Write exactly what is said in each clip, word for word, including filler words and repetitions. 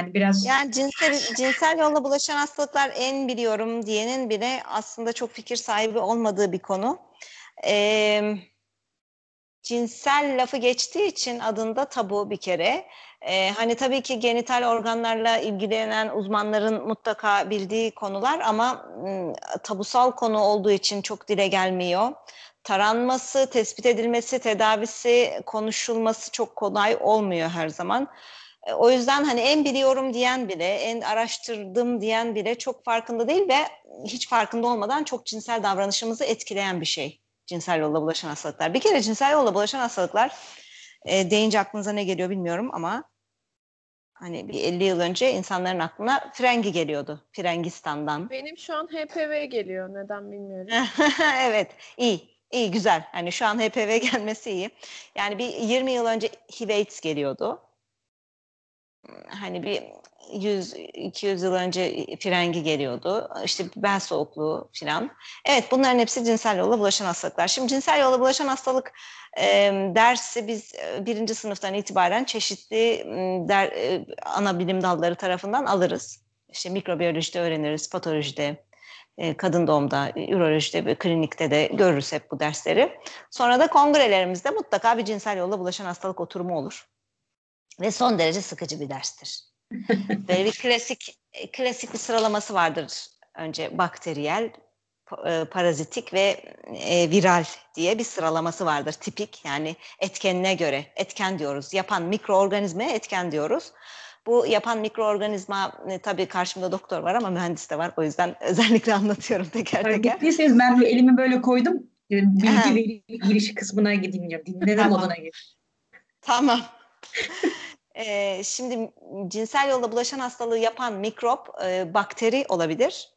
yani biraz. Yani cinsel, cinsel yolla bulaşan hastalıklar en biliyorum diyenin bile aslında çok fikir sahibi olmadığı bir konu. Ee, cinsel lafı geçtiği için adında tabu bir kere. Ee, hani tabii ki genital organlarla ilgilenen uzmanların mutlaka bildiği konular ama ıı, tabusal konu olduğu için çok dile gelmiyor. Taranması, tespit edilmesi, tedavisi, konuşulması çok kolay olmuyor her zaman. E, o yüzden hani en biliyorum diyen bile, en araştırdım diyen bile çok farkında değil ve hiç farkında olmadan çok cinsel davranışımızı etkileyen bir şey. Cinsel yolla bulaşan hastalıklar. Bir kere cinsel yolla bulaşan hastalıklar e, deyince aklınıza ne geliyor bilmiyorum ama hani bir elli yıl önce insanların aklına frengi geliyordu. Frengistan'dan. Benim şu an H P V geliyor. Neden bilmiyorum. Evet. İyi. İyi, güzel. Hani şu an H P V gelmesi iyi. Yani bir yirmi yıl önce H I V AIDS geliyordu. Hani bir yüz iki yüz yıl önce frengi geliyordu. İşte bel soğukluğu filan. Evet, bunların hepsi cinsel yolla bulaşan hastalıklar. Şimdi cinsel yolla bulaşan hastalık e, dersi biz birinci sınıftan itibaren çeşitli der, e, ana bilim dalları tarafından alırız. İşte mikrobiyolojide öğreniriz, patolojide, kadın doğumda, ürolojide ve klinikte de görürüz hep bu dersleri. Sonra da kongrelerimizde mutlaka bir cinsel yolla bulaşan hastalık oturumu olur. Ve son derece sıkıcı bir derstir. Böyle bir klasik, klasik bir sıralaması vardır. Önce bakteriyel, parazitik ve viral diye bir sıralaması vardır. Tipik, yani etkenine göre etken diyoruz. Yapan mikroorganizmaya etken diyoruz. Bu yapan mikroorganizma, tabii karşımda doktor var ama mühendis de var. O yüzden özellikle anlatıyorum teker teker. Gittiyseniz ben elimi böyle koydum. Bilgi veri girişi kısmına gidince dinleme moduna geç. Tamam. ee, şimdi cinsel yolla bulaşan hastalığı yapan mikrop e, bakteri olabilir.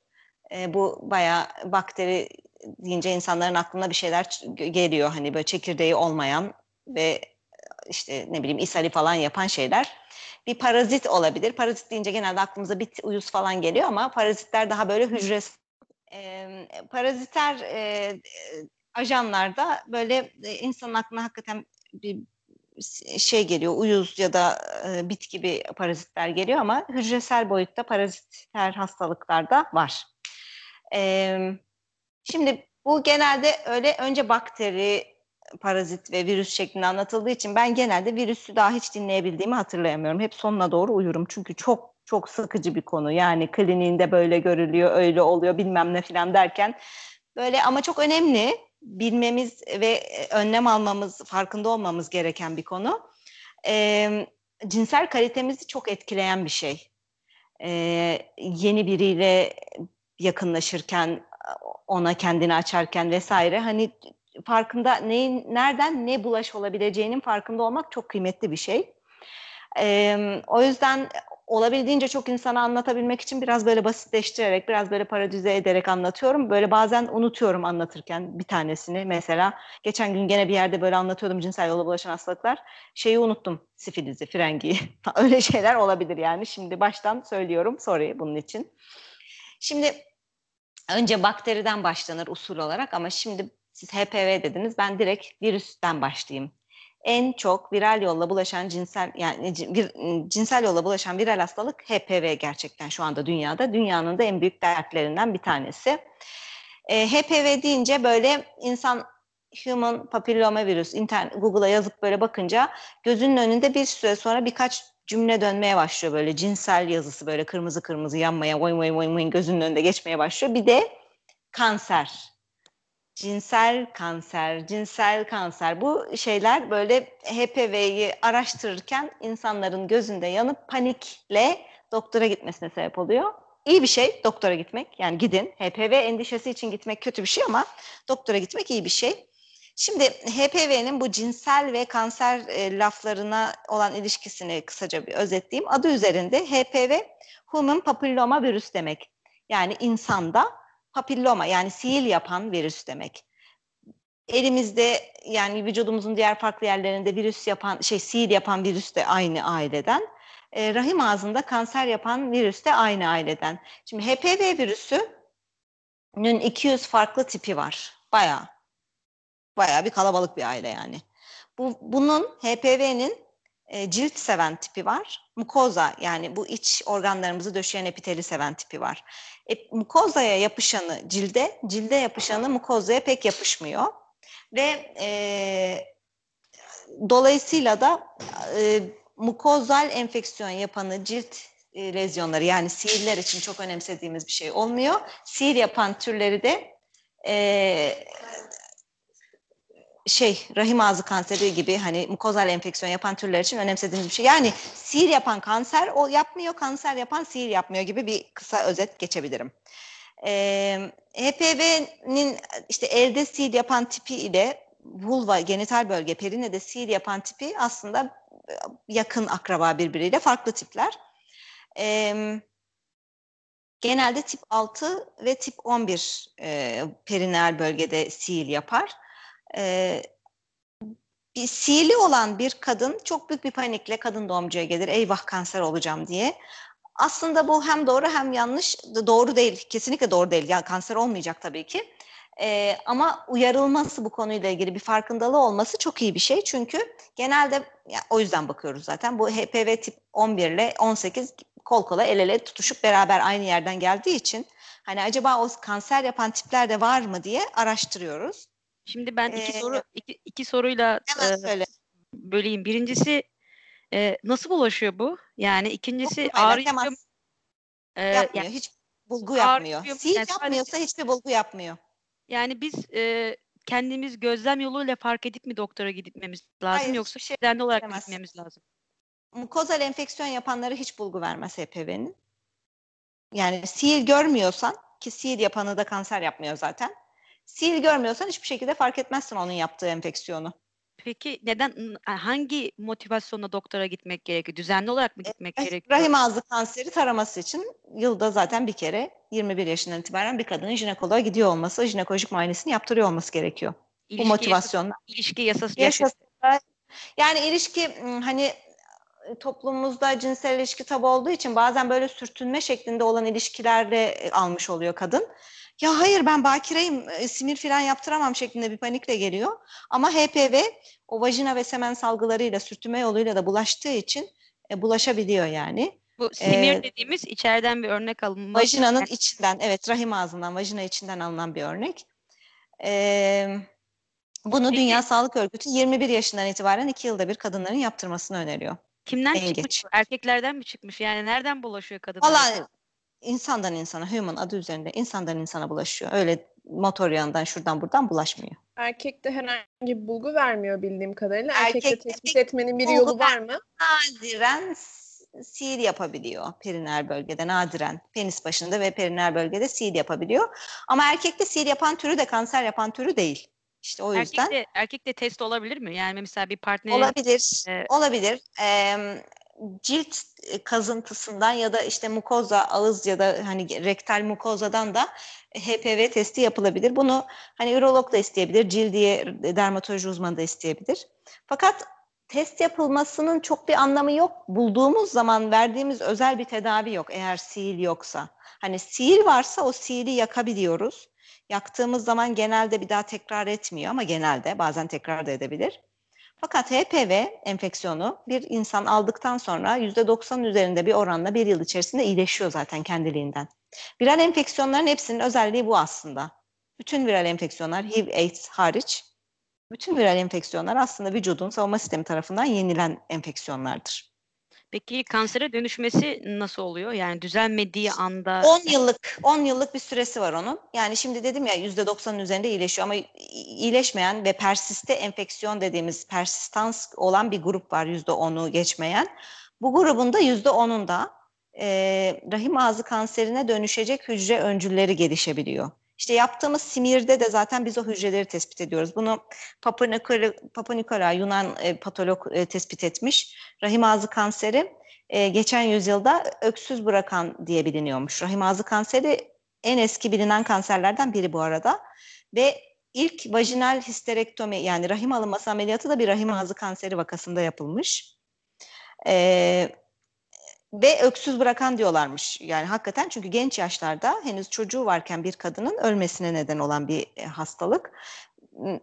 E, bu bayağı bakteri deyince insanların aklına bir şeyler geliyor. Hani böyle çekirdeği olmayan ve işte ne bileyim ishali falan yapan şeyler. Bir parazit olabilir. Parazit deyince genelde aklımıza bit, uyuz falan geliyor ama parazitler daha böyle hücres. E, paraziter e, ajanlar da böyle e, insanın aklına hakikaten bir şey geliyor. Uyuz ya da e, bit gibi parazitler geliyor ama hücresel boyutta paraziter hastalıklar da var. E, şimdi bu genelde öyle önce bakteri, parazit ve virüs şeklinde anlatıldığı için ben genelde virüsü daha hiç dinleyebildiğimi hatırlayamıyorum. Hep sonuna doğru uyurum. Çünkü çok çok sıkıcı bir konu. Yani kliniğinde böyle görülüyor, öyle oluyor bilmem ne filan derken. Böyle ama çok önemli. Bilmemiz ve önlem almamız, farkında olmamız gereken bir konu. E, cinsel kalitemizi çok etkileyen bir şey. E, yeni biriyle yakınlaşırken, ona kendini açarken vesaire hani farkında neyin, nereden ne bulaş olabileceğinin farkında olmak çok kıymetli bir şey. Ee, o yüzden olabildiğince çok insana anlatabilmek için biraz böyle basitleştirerek, biraz böyle parodize ederek anlatıyorum. Böyle bazen unutuyorum anlatırken bir tanesini. Mesela geçen gün gene bir yerde böyle anlatıyordum cinsel yolla bulaşan hastalıklar. Şeyi unuttum, sifilizi, frengiyi. Öyle şeyler olabilir yani. Şimdi baştan söylüyorum, sorry bunun için. Şimdi önce bakteriden başlanır usul olarak ama şimdi siz H P V dediniz, ben direkt virüsten başlayayım. En çok viral yolla bulaşan cinsel yani cinsel yolla bulaşan viral hastalık H P V gerçekten şu anda dünyada. Dünyanın da en büyük dertlerinden bir tanesi. E, H P V deyince böyle insan human papillomavirüs internet Google'a yazıp böyle bakınca gözünün önünde bir süre sonra birkaç cümle dönmeye başlıyor böyle cinsel yazısı böyle kırmızı kırmızı yanmaya oy oy oy oy gözünün önünde geçmeye başlıyor. Bir de kanser. Cinsel kanser, cinsel kanser bu şeyler böyle H P V'yi araştırırken insanların gözünde yanıp panikle doktora gitmesine sebep oluyor. İyi bir şey doktora gitmek yani gidin. H P V endişesi için gitmek kötü bir şey ama doktora gitmek iyi bir şey. Şimdi H P V'nin bu cinsel ve kanser e, laflarına olan ilişkisini kısaca bir özetleyeyim. Adı üzerinde H P V human papilloma virüs demek yani insanda. Papilloma yani sihir yapan virüs demek. Elimizde yani vücudumuzun diğer farklı yerlerinde virüs yapan şey sihir yapan virüs de aynı aileden. E, rahim ağzında kanser yapan virüs de aynı aileden. Şimdi H P V virüsünün iki yüz farklı tipi var. Bayağı bayağı bir kalabalık bir aile yani. Bu bunun H P V'nin e, cilt seven tipi var. Mukoza, yani bu iç organlarımızı döşeyen epiteli seven tipi var. E, mukozaya yapışanı cilde, cilde yapışanı mukozaya pek yapışmıyor. Ve e, dolayısıyla da e, mukozal enfeksiyon yapanı cilt e, lezyonları, yani siirler için çok önemsediğimiz bir şey olmuyor. Siir yapan türleri de e, şey rahim ağzı kanseri gibi, hani mukozal enfeksiyon yapan türler için önemsediğimiz bir şey. Yani siir yapan kanser o yapmıyor, kanser yapan siir yapmıyor gibi bir kısa özet geçebilirim. E, H P V'nin işte elde siir yapan tipi ile vulva, genital bölge, perine'de siir yapan tipi aslında yakın akraba birbiriyle, farklı tipler. E, genelde tip altı ve tip on bir e, perineal bölgede siil yapar. E, bir siili olan bir kadın çok büyük bir panikle kadın doğumcuya gelir. Eyvah, kanser olacağım diye. Aslında bu hem doğru hem yanlış. Doğru değil, kesinlikle doğru değil. Yani kanser olmayacak tabii ki. E, ama uyarılması, bu konuyla ilgili bir farkındalığı olması çok iyi bir şey. Çünkü genelde yani o yüzden bakıyoruz zaten. Bu H P V tip on bir ile on sekiz kol kola, el ele tutuşup beraber aynı yerden geldiği için hani acaba o kanser yapan tipler de var mı diye araştırıyoruz. Şimdi ben iki ee, soru iki, iki soruyla e, böleyim. Birincisi e, nasıl bulaşıyor bu? Yani ikincisi ağrı temas e, yapmıyor. Yani, hiç bulgu yapmıyor. Siz yani yapmıyorsa sadece, hiçbir bulgu yapmıyor. Yani biz e, kendimiz gözlem yoluyla fark edip mi doktora gitmemiz lazım? Hayır, yoksa şey düzenli olarak demez. gitmemiz lazım? Mukozal enfeksiyon yapanlara hiç bulgu vermez H P V'nin. Yani siir görmüyorsan, ki siir yapanı da kanser yapmıyor zaten. Siil görmüyorsan hiçbir şekilde fark etmezsin onun yaptığı enfeksiyonu. Peki neden, hangi motivasyonla doktora gitmek gerekiyor? Düzenli olarak mı gitmek e, gerekiyor? Rahim ağzı kanseri taraması için yılda zaten bir kere yirmi bir yaşından itibaren bir kadının jinekoloğa gidiyor olması, jinekolojik muayenesini yaptırıyor olması gerekiyor. İlişki, bu motivasyonla. İlişki yasası. Yaşası. Yani ilişki, hani toplumumuzda cinsel ilişki tabu olduğu için bazen böyle sürtünme şeklinde olan ilişkilerle almış oluyor kadın. Ya hayır, ben bakireyim, simir falan yaptıramam şeklinde bir panikle geliyor. Ama H P V o vajina ve semen salgılarıyla, sürtünme yoluyla da bulaştığı için e, bulaşabiliyor yani. Bu simir ee, dediğimiz içeriden bir örnek alınma. Vajinanın yani. içinden, evet, rahim ağzından, vajina içinden alınan bir örnek. Ee, bunu Peki. Dünya Sağlık Örgütü yirmi bir yaşından itibaren iki yılda bir kadınların yaptırmasını öneriyor. Kimden en çıkmış? Geç. Erkeklerden mi çıkmış? Yani nereden bulaşıyor kadınlar? Vallahi İnsandan insana, human adı üzerinde, insandan insana bulaşıyor. Öyle motor yanından, şuradan buradan bulaşmıyor. Erkekte herhangi bir bulgu vermiyor bildiğim kadarıyla. Erkekte Erkek, tespit etmenin bir yolu var mı? Nadiren siir yapabiliyor perineal bölgede, nadiren. Penis başında ve perineal bölgede siir yapabiliyor. Ama erkekte siir yapan türü de kanser yapan türü değil. İşte o yüzden. Erkekte, erkekte test olabilir mi? Yani mesela bir partner... Olabilir, e... olabilir. Evet. Cilt kazıntısından ya da işte mukoza, ağız ya da hani rektal mukozadan da H P V testi yapılabilir. Bunu hani ürolog da isteyebilir, cildiye dermatoloji uzmanı da isteyebilir. Fakat test yapılmasının çok bir anlamı yok. Bulduğumuz zaman verdiğimiz özel bir tedavi yok eğer siil yoksa. Hani siil varsa o siili yakabiliyoruz. Yaktığımız zaman genelde bir daha tekrar etmiyor ama genelde bazen tekrar da edebilir. Fakat H P V enfeksiyonu bir insan aldıktan sonra yüzde doksanın üzerinde bir oranla bir yıl içerisinde iyileşiyor zaten kendiliğinden. Viral enfeksiyonların hepsinin özelliği bu aslında. Bütün viral enfeksiyonlar, H I V, AIDS hariç, bütün viral enfeksiyonlar aslında vücudun savunma sistemi tarafından yenilen enfeksiyonlardır. Peki kansere dönüşmesi nasıl oluyor? Yani düzelmediği anda... on yıllık on yıllık bir süresi var onun. Yani şimdi dedim ya yüzde doksanın üzerinde iyileşiyor ama iyileşmeyen ve persiste enfeksiyon dediğimiz, persistans olan bir grup var yüzde onu geçmeyen. Bu grubun da yüzde onunda e, rahim ağzı kanserine dönüşecek hücre öncülleri gelişebiliyor. İşte yaptığımız simirde de zaten biz o hücreleri tespit ediyoruz. Bunu Papa Nikola, Papa Nikola Yunan e, patolog e, tespit etmiş. Rahim ağzı kanseri e, geçen yüzyılda öksüz bırakan diye biliniyormuş. Rahim ağzı kanseri en eski bilinen kanserlerden biri bu arada. Ve ilk vajinal histerektomi, yani rahim alınması ameliyatı da bir rahim ağzı kanseri vakasında yapılmış. Evet. Ve öksüz bırakan diyorlarmış. Yani hakikaten, çünkü genç yaşlarda henüz çocuğu varken bir kadının ölmesine neden olan bir hastalık.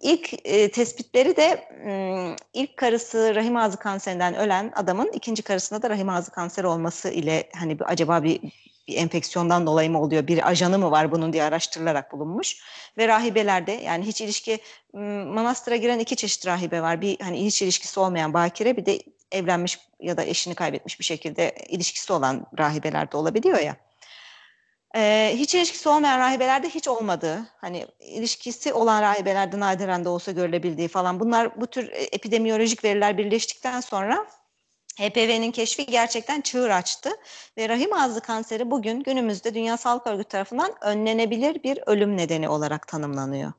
İlk e, tespitleri de e, ilk karısı rahim ağzı kanserinden ölen adamın ikinci karısında da rahim ağzı kanseri olması ile hani bir, acaba bir, bir enfeksiyondan dolayı mı oluyor, bir ajanı mı var bunun diye araştırılarak bulunmuş. Ve rahibelerde, yani hiç ilişki, manastıra giren iki çeşit rahibe var. Bir hani hiç ilişkisi olmayan bakire, bir de evlenmiş ya da eşini kaybetmiş bir şekilde ilişkisi olan rahibeler de olabiliyor ya. Ee, hiç ilişkisi olmayan rahibelerde hiç olmadığı, hani ilişkisi olan rahibelerde nadiren de olsa görülebildiği falan, bunlar bu tür epidemiyolojik veriler birleştikten sonra H P V'nin keşfi gerçekten çığır açtı ve rahim ağzı kanseri bugün günümüzde Dünya Sağlık Örgütü tarafından önlenebilir bir ölüm nedeni olarak tanımlanıyor.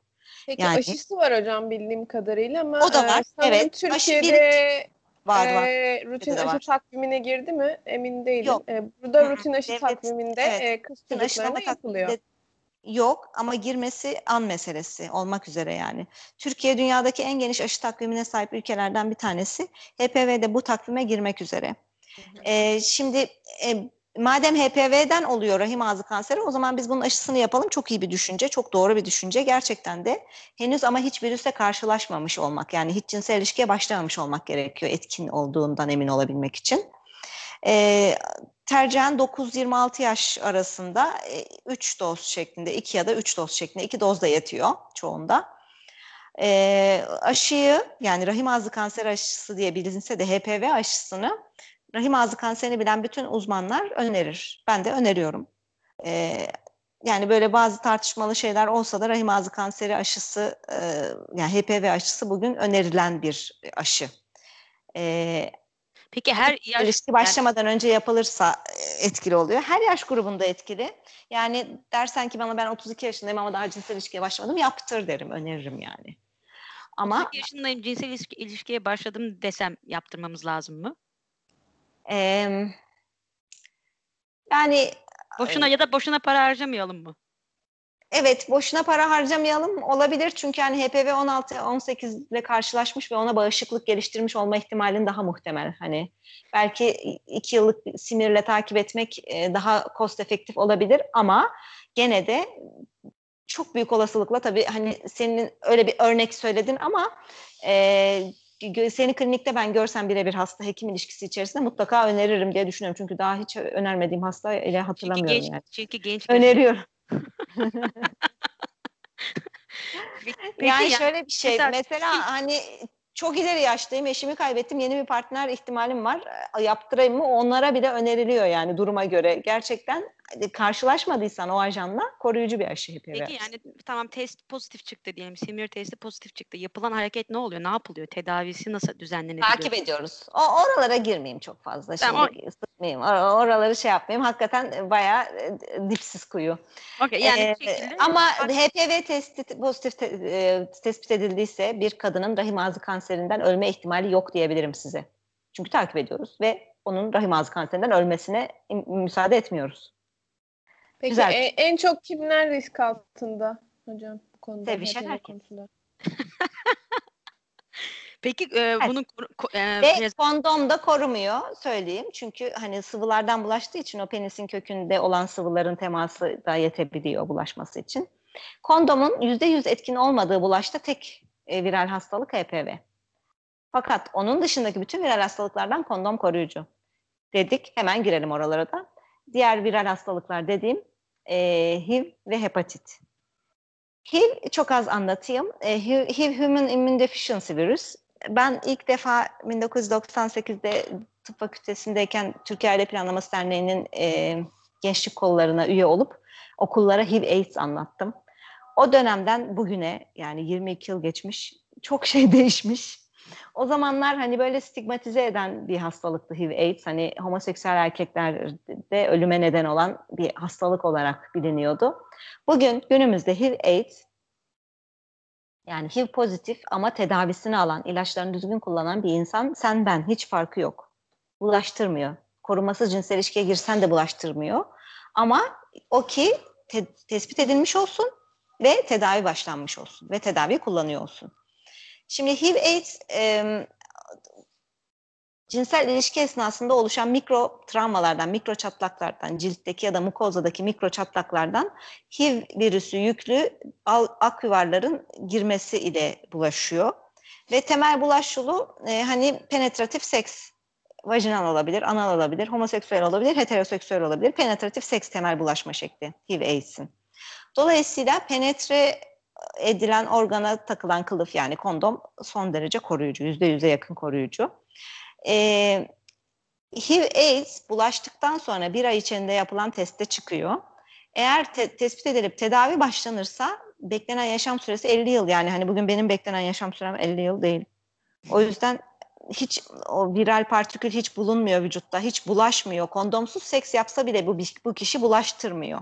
Peki yani, aşısı var hocam bildiğim kadarıyla ama o da var. E, evet, Türkiye'de var, var. E, rutin aşı var. Takvimine girdi mi? Emin değilim. E, burada Hı-hı. rutin aşı Devlet, takviminde evet. e, kız çocuklarına yapılıyor. De, yok ama girmesi an meselesi olmak üzere yani. Türkiye dünyadaki en geniş aşı takvimine sahip ülkelerden bir tanesi. H P V'de bu takvime girmek üzere. E, şimdi e, madem H P V'den oluyor rahim ağzı kanseri, o zaman biz bunun aşısını yapalım. Çok iyi bir düşünce, çok doğru bir düşünce. Gerçekten de henüz ama hiç virüse karşılaşmamış olmak, yani hiç cinsel ilişkiye başlamamış olmak gerekiyor etkin olduğundan emin olabilmek için. Ee, tercihen dokuz yirmi altı yaş arasında üç doz şeklinde, iki ya da üç doz şeklinde, iki doz da yetiyor çoğunda. Ee, aşıyı, yani rahim ağzı kanseri aşısı diye bilinse de H P V aşısını rahim ağzı kanserini bilen bütün uzmanlar önerir. Ben de öneriyorum. Ee, yani böyle bazı tartışmalı şeyler olsa da rahim ağzı kanseri aşısı, e, yani H P V aşısı bugün önerilen bir aşı. Ee, Peki her yaş... İlişki başlamadan önce yapılırsa etkili oluyor. Her yaş grubunda etkili. Yani dersen ki bana ben otuz iki yaşındayım ama daha cinsel ilişkiye başlamadım, yaptır derim, öneririm yani. Ama otuz iki yaşındayım, cinsel ilişki, ilişkiye başladım desem yaptırmamız lazım mı? Ee, yani boşuna ya da boşuna para harcamayalım mı? Evet, boşuna para harcamayalım olabilir çünkü yani H P V on altı on sekiz ile karşılaşmış ve ona bağışıklık geliştirmiş olma ihtimalin daha muhtemel. Hani belki iki yıllık simirle takip etmek daha cost efektif olabilir ama gene de çok büyük olasılıkla tabii hani senin öyle bir örnek söyledin ama eee seni klinikte ben görsem birebir hasta hekim ilişkisi içerisinde mutlaka öneririm diye düşünüyorum. Çünkü daha hiç önermediğim hasta ile hatırlamıyorum çünkü genç, yani. Çünkü genç. Öneriyorum. yani ya, şöyle bir şey. Mesela, mesela hani çok ileri yaştayım, eşimi kaybettim, yeni bir partner ihtimalim var. Yaptırayım mı? Onlara bile öneriliyor yani duruma göre. Gerçekten karşılaşmadıysan o ajanla koruyucu bir aşı yapıyor. Peki yani tamam test pozitif çıktı diyelim. Simir testi pozitif çıktı. Yapılan hareket ne oluyor? Ne yapılıyor? Tedavisi nasıl düzenlenebiliyor? Takip ediyoruz. O oralara girmeyeyim çok fazla. Şimdi tamam. Sıkmayayım. Or- oraları şey yapmayayım. Hakikaten bayağı dipsiz kuyu. Okay, yani ee, şekilde, ama H P V testi pozitif te- e, tespit edildiyse bir kadının rahim ağzı kanserinden ölme ihtimali yok diyebilirim size. Çünkü takip ediyoruz ve onun rahim ağzı kanserinden ölmesine müsaade etmiyoruz. Peki e, en çok kimler risk altında hocam bu konuda? Sevişenler konusunda. Peki e, evet. Bunun e, ve kondom da korumuyor söyleyeyim. Çünkü hani sıvılardan bulaştığı için o penisin kökünde olan sıvıların teması da yetebiliyor bulaşması için. Kondomun yüzde yüz etkin olmadığı bulaşta tek e, viral hastalık H P V. Fakat onun dışındaki bütün viral hastalıklardan kondom koruyucu. Dedik hemen girelim oralara da. Diğer viral hastalıklar dediğim E, H I V ve hepatit. H I V çok az anlatayım. E, H I V Human Immune Deficiency virüs. Ben ilk defa bin dokuz yüz doksan sekizde tıp fakültesindeyken Türkiye Aile Planlaması Derneği'nin e, gençlik kollarına üye olup okullara H I V AIDS anlattım. O dönemden bugüne yani yirmi iki yıl geçmiş, çok şey değişmiş. O zamanlar hani böyle stigmatize eden bir hastalıktı H I V AIDS. Hani homoseksüel erkeklerde ölüme neden olan bir hastalık olarak biliniyordu. Bugün günümüzde H I V AIDS yani H I V pozitif ama tedavisini alan, ilaçlarını düzgün kullanan bir insan sen ben hiç farkı yok. Bulaştırmıyor. Korumasız cinsel ilişkiye girsen de bulaştırmıyor. Ama o ki te- tespit edilmiş olsun ve tedavi başlanmış olsun ve tedavi kullanıyor olsun. Şimdi H I V AIDS e, cinsel ilişki esnasında oluşan mikro travmalardan, mikro çatlaklardan, ciltteki ya da mukozadaki mikro çatlaklardan H I V virüsü yüklü akyuvarların girmesi ile bulaşıyor. Ve temel bulaş yolu e, hani penetratif seks, vajinal olabilir, anal olabilir, homoseksüel olabilir, heteroseksüel olabilir. Penetratif seks temel bulaşma şekli H I V/AIDS'in. Dolayısıyla penetre edilen organa takılan kılıf yani kondom son derece koruyucu, yüzde yüze yakın koruyucu. Ee, H I V/AIDS bulaştıktan sonra bir ay içinde yapılan testte çıkıyor. Eğer te- tespit edilip tedavi başlanırsa beklenen yaşam süresi elli yıl. Yani hani bugün benim beklenen yaşam sürem elli yıl değil. O yüzden hiç o viral partikül hiç bulunmuyor vücutta, hiç bulaşmıyor. Kondomsuz seks yapsa bile bu, bu kişi bulaştırmıyor.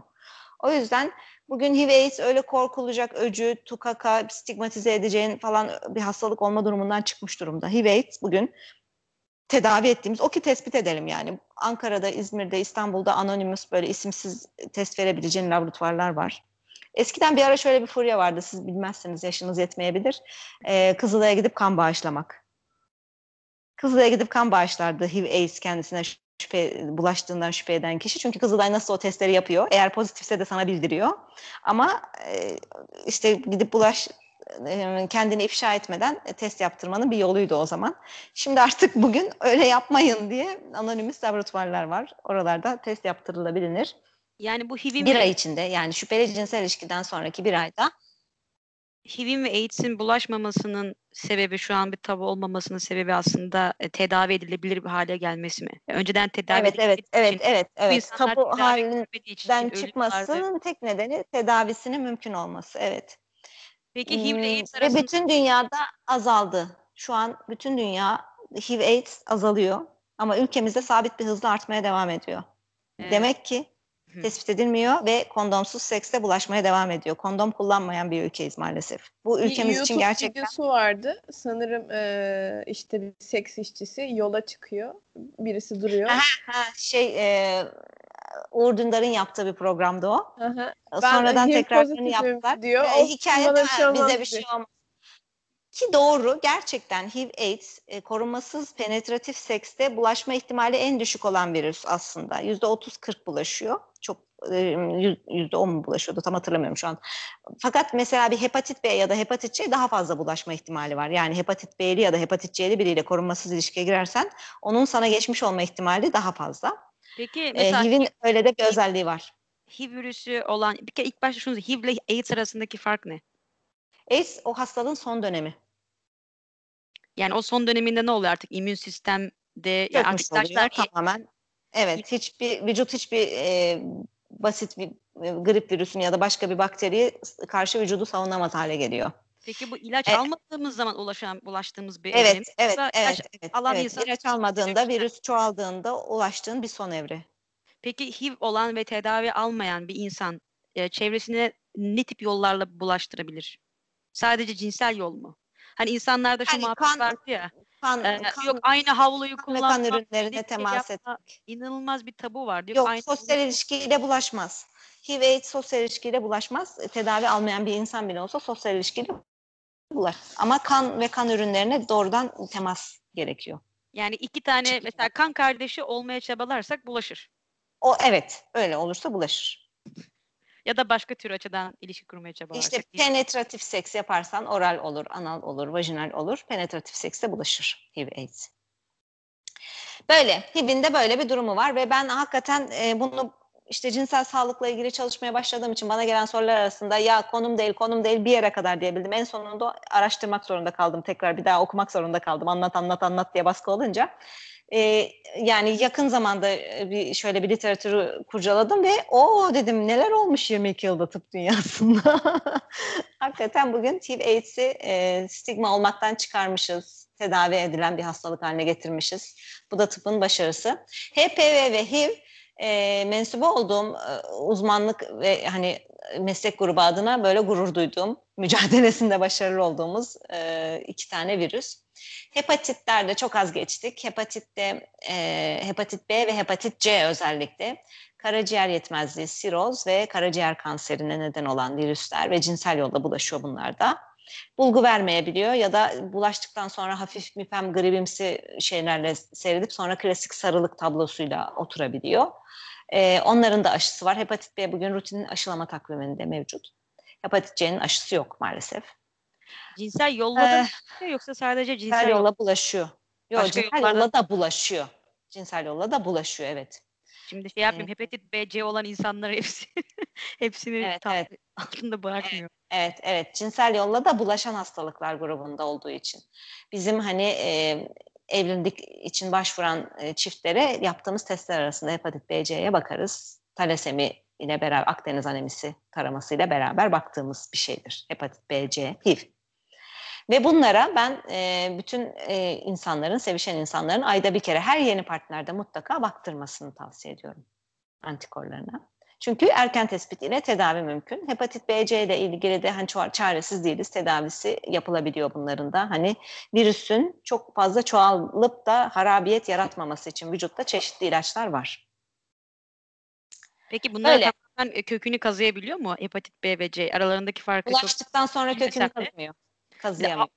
O yüzden bugün H I V/AIDS öyle korkulacak, öcü, tukaka, stigmatize edeceğin falan bir hastalık olma durumundan çıkmış durumda. H I V/AIDS bugün tedavi ettiğimiz, o ki tespit edelim yani. Ankara'da, İzmir'de, İstanbul'da anonymous böyle isimsiz test verebileceğin laboratuvarlar var. Eskiden bir ara şöyle bir furya vardı, siz bilmezseniz yaşınız yetmeyebilir. Ee, Kızılay'a gidip kan bağışlamak. Kızılay'a gidip kan bağışlardı H I V/AIDS kendisine şüphe, bulaştığından şüphe eden kişi. Çünkü Kızılay nasıl o testleri yapıyor? Eğer pozitifse de sana bildiriyor. Ama e, işte gidip bulaş e, kendini ifşa etmeden e, test yaptırmanın bir yoluydu o zaman. Şimdi artık bugün öyle yapmayın diye anonimist laboratuvarlar var. Oralarda test yaptırılabilir. Yani bu H I V'in bir ay içinde yani şüpheli cinsel ilişkiden sonraki bir ayda H I V'in ve AIDS'in bulaşmamasının sebebi, şu an bir tabu olmamasının sebebi aslında e, tedavi edilebilir bir hale gelmesi mi? Yani önceden tedavi evet, edilebilir evet, için. Evet, evet, tabu halinden çıkmasının tek nedeni tedavisinin mümkün olması. Evet. Peki H I V ile AIDS arasında... Ve bütün dünyada azaldı. Şu an bütün dünya H I V/AIDS azalıyor. Ama ülkemizde sabit bir hızla artmaya devam ediyor. Evet. Demek ki tespit edilmiyor ve kondomsuz seksle bulaşmaya devam ediyor. Kondom kullanmayan bir ülkeyiz maalesef. Bu ülkemiz YouTube için gerçekten... videosu vardı. Sanırım e, işte bir seks işçisi yola çıkıyor. Birisi duruyor. Ha, ha, şey e, Uğur Dündar'ın yaptığı bir programdı o. Aha. Sonradan tekrarını yaptılar. Diyor. E, hikaye de şey bize bir şey olmaz. Ki doğru, gerçekten H I V/AIDS e, korumasız penetratif sekste bulaşma ihtimali en düşük olan virüs aslında. yüzde otuz kırk bulaşıyor. Çok e, yüzde on mu bulaşıyordu tam hatırlamıyorum şu an. Fakat mesela bir hepatit B ya da hepatit C daha fazla bulaşma ihtimali var. Yani hepatit B'li ya da hepatit C'li biriyle korunmasız ilişkiye girersen onun sana geçmiş olma ihtimali daha fazla. Peki mesela e, H I V'in öyle de bir özelliği var. H I V virüsü olan, bir kere ilk başta şunu, H I V ile AIDS arasındaki fark ne? AIDS o hastalığın son dönemi. Yani o son döneminde ne oluyor artık? İmmün sistemde yani artık ilaçlar tamamen. Evet, hiçbir vücut hiçbir e, basit bir e, grip virüsünü ya da başka bir bakteriye karşı vücudu savunamaz hale geliyor. Peki bu ilaç e, almadığımız zaman ulaşan bulaştığımız bir evet, evre mi? Evet, evet, ilaç, evet, alan evet. İnsan, ilaç almadığında, virüs çoğaldığında ulaştığın bir son evre. Peki H I V olan ve tedavi almayan bir insan e, çevresine ne tip yollarla bulaştırabilir? Sadece cinsel yol mu? Hani insanlarda şu yani muhabbet vardı ya. Kan, e, kan, yok aynı havluyu kullanmak. Kan ürünlerine temas etmek. İnanılmaz bir tabu var. Yok, yok aynı sosyal tabu... ilişkiyle bulaşmaz. H I V/AIDS sosyal ilişkiyle bulaşmaz. Tedavi almayan bir insan bile olsa sosyal ilişkiyle bulaşmaz. Ama kan ve kan ürünlerine doğrudan temas gerekiyor. Yani iki tane Çekil. mesela kan kardeşi olmaya çabalarsak bulaşır. O evet, öyle olursa bulaşır. Ya da başka tür açıdan ilişki kurmaya çabalarsak. İşte penetratif seks yaparsan oral olur, anal olur, vajinal olur. Penetratif sekste bulaşır H I V/AIDS. Böyle, H I V'in de böyle bir durumu var ve ben hakikaten e, bunu işte cinsel sağlıkla ilgili çalışmaya başladığım için bana gelen sorular arasında ya konum değil, konum değil bir yere kadar diyebildim. En sonunda araştırmak zorunda kaldım tekrar, bir daha okumak zorunda kaldım. Anlat, anlat, anlat diye baskı olunca. Ee, yani yakın zamanda bir, şöyle bir literatürü kurcaladım ve o dedim neler olmuş yirmi iki yılda tıp dünyasında. Hakikaten bugün H I V/AIDS'i e, stigma olmaktan çıkarmışız. Tedavi edilen bir hastalık haline getirmişiz. Bu da tıpın başarısı. H P V ve H I V e, mensubu olduğum e, uzmanlık ve hani meslek grubu adına böyle gurur duyduğum, mücadelesinde başarılı olduğumuz e, iki tane virüs. Hepatitlerde çok az geçtik. Hepatitte, e, hepatit B ve hepatit C özellikle karaciğer yetmezliği, siroz ve karaciğer kanserine neden olan virüsler ve cinsel yolda bulaşıyor bunlarda. bulgu vermeyebiliyor ya da bulaştıktan sonra hafif mipem gribimsi şeylerle seyredip sonra klasik sarılık tablosuyla oturabiliyor. Ee, onların da aşısı var. Hepatit B bugün rutin aşılama takviminde mevcut. Hepatit C'nin aşısı yok maalesef. Cinsel yolla ee, yoksa sadece cinsel yolla, yolla bulaşıyor. Yok, başka cinsel yollardan... yolla da bulaşıyor. Cinsel yolla da bulaşıyor, evet. Şimdi şey yapmayayım, hepatit B, C olan insanlar hepsi hepsini evet, tam evet. altında bırakmıyor. Evet, evet, evet. Cinsel yolla da bulaşan hastalıklar grubunda olduğu için. Bizim hani e, evlilik için başvuran e, çiftlere yaptığımız testler arasında hepatit B, C'ye bakarız. Talasemi ile beraber, Akdeniz anemisi taramasıyla beraber baktığımız bir şeydir. Hepatit B, C, H I V. Ve bunlara ben e, bütün e, insanların, sevişen insanların ayda bir kere her yeni partnerde mutlaka baktırmasını tavsiye ediyorum antikorlarına. Çünkü erken tespit ile tedavi mümkün. Hepatit B, C ile ilgili de hani çaresiz değiliz. Tedavisi yapılabiliyor bunların da. Hani virüsün çok fazla çoğalıp da harabiyet yaratmaması için vücutta çeşitli ilaçlar var. Peki bunları tamamen kökünü kazıyabiliyor mu hepatit B ve C? Aralarındaki farkı bulaştıktan çok... sonra kökünü kazımıyor. Kazıyamıyor.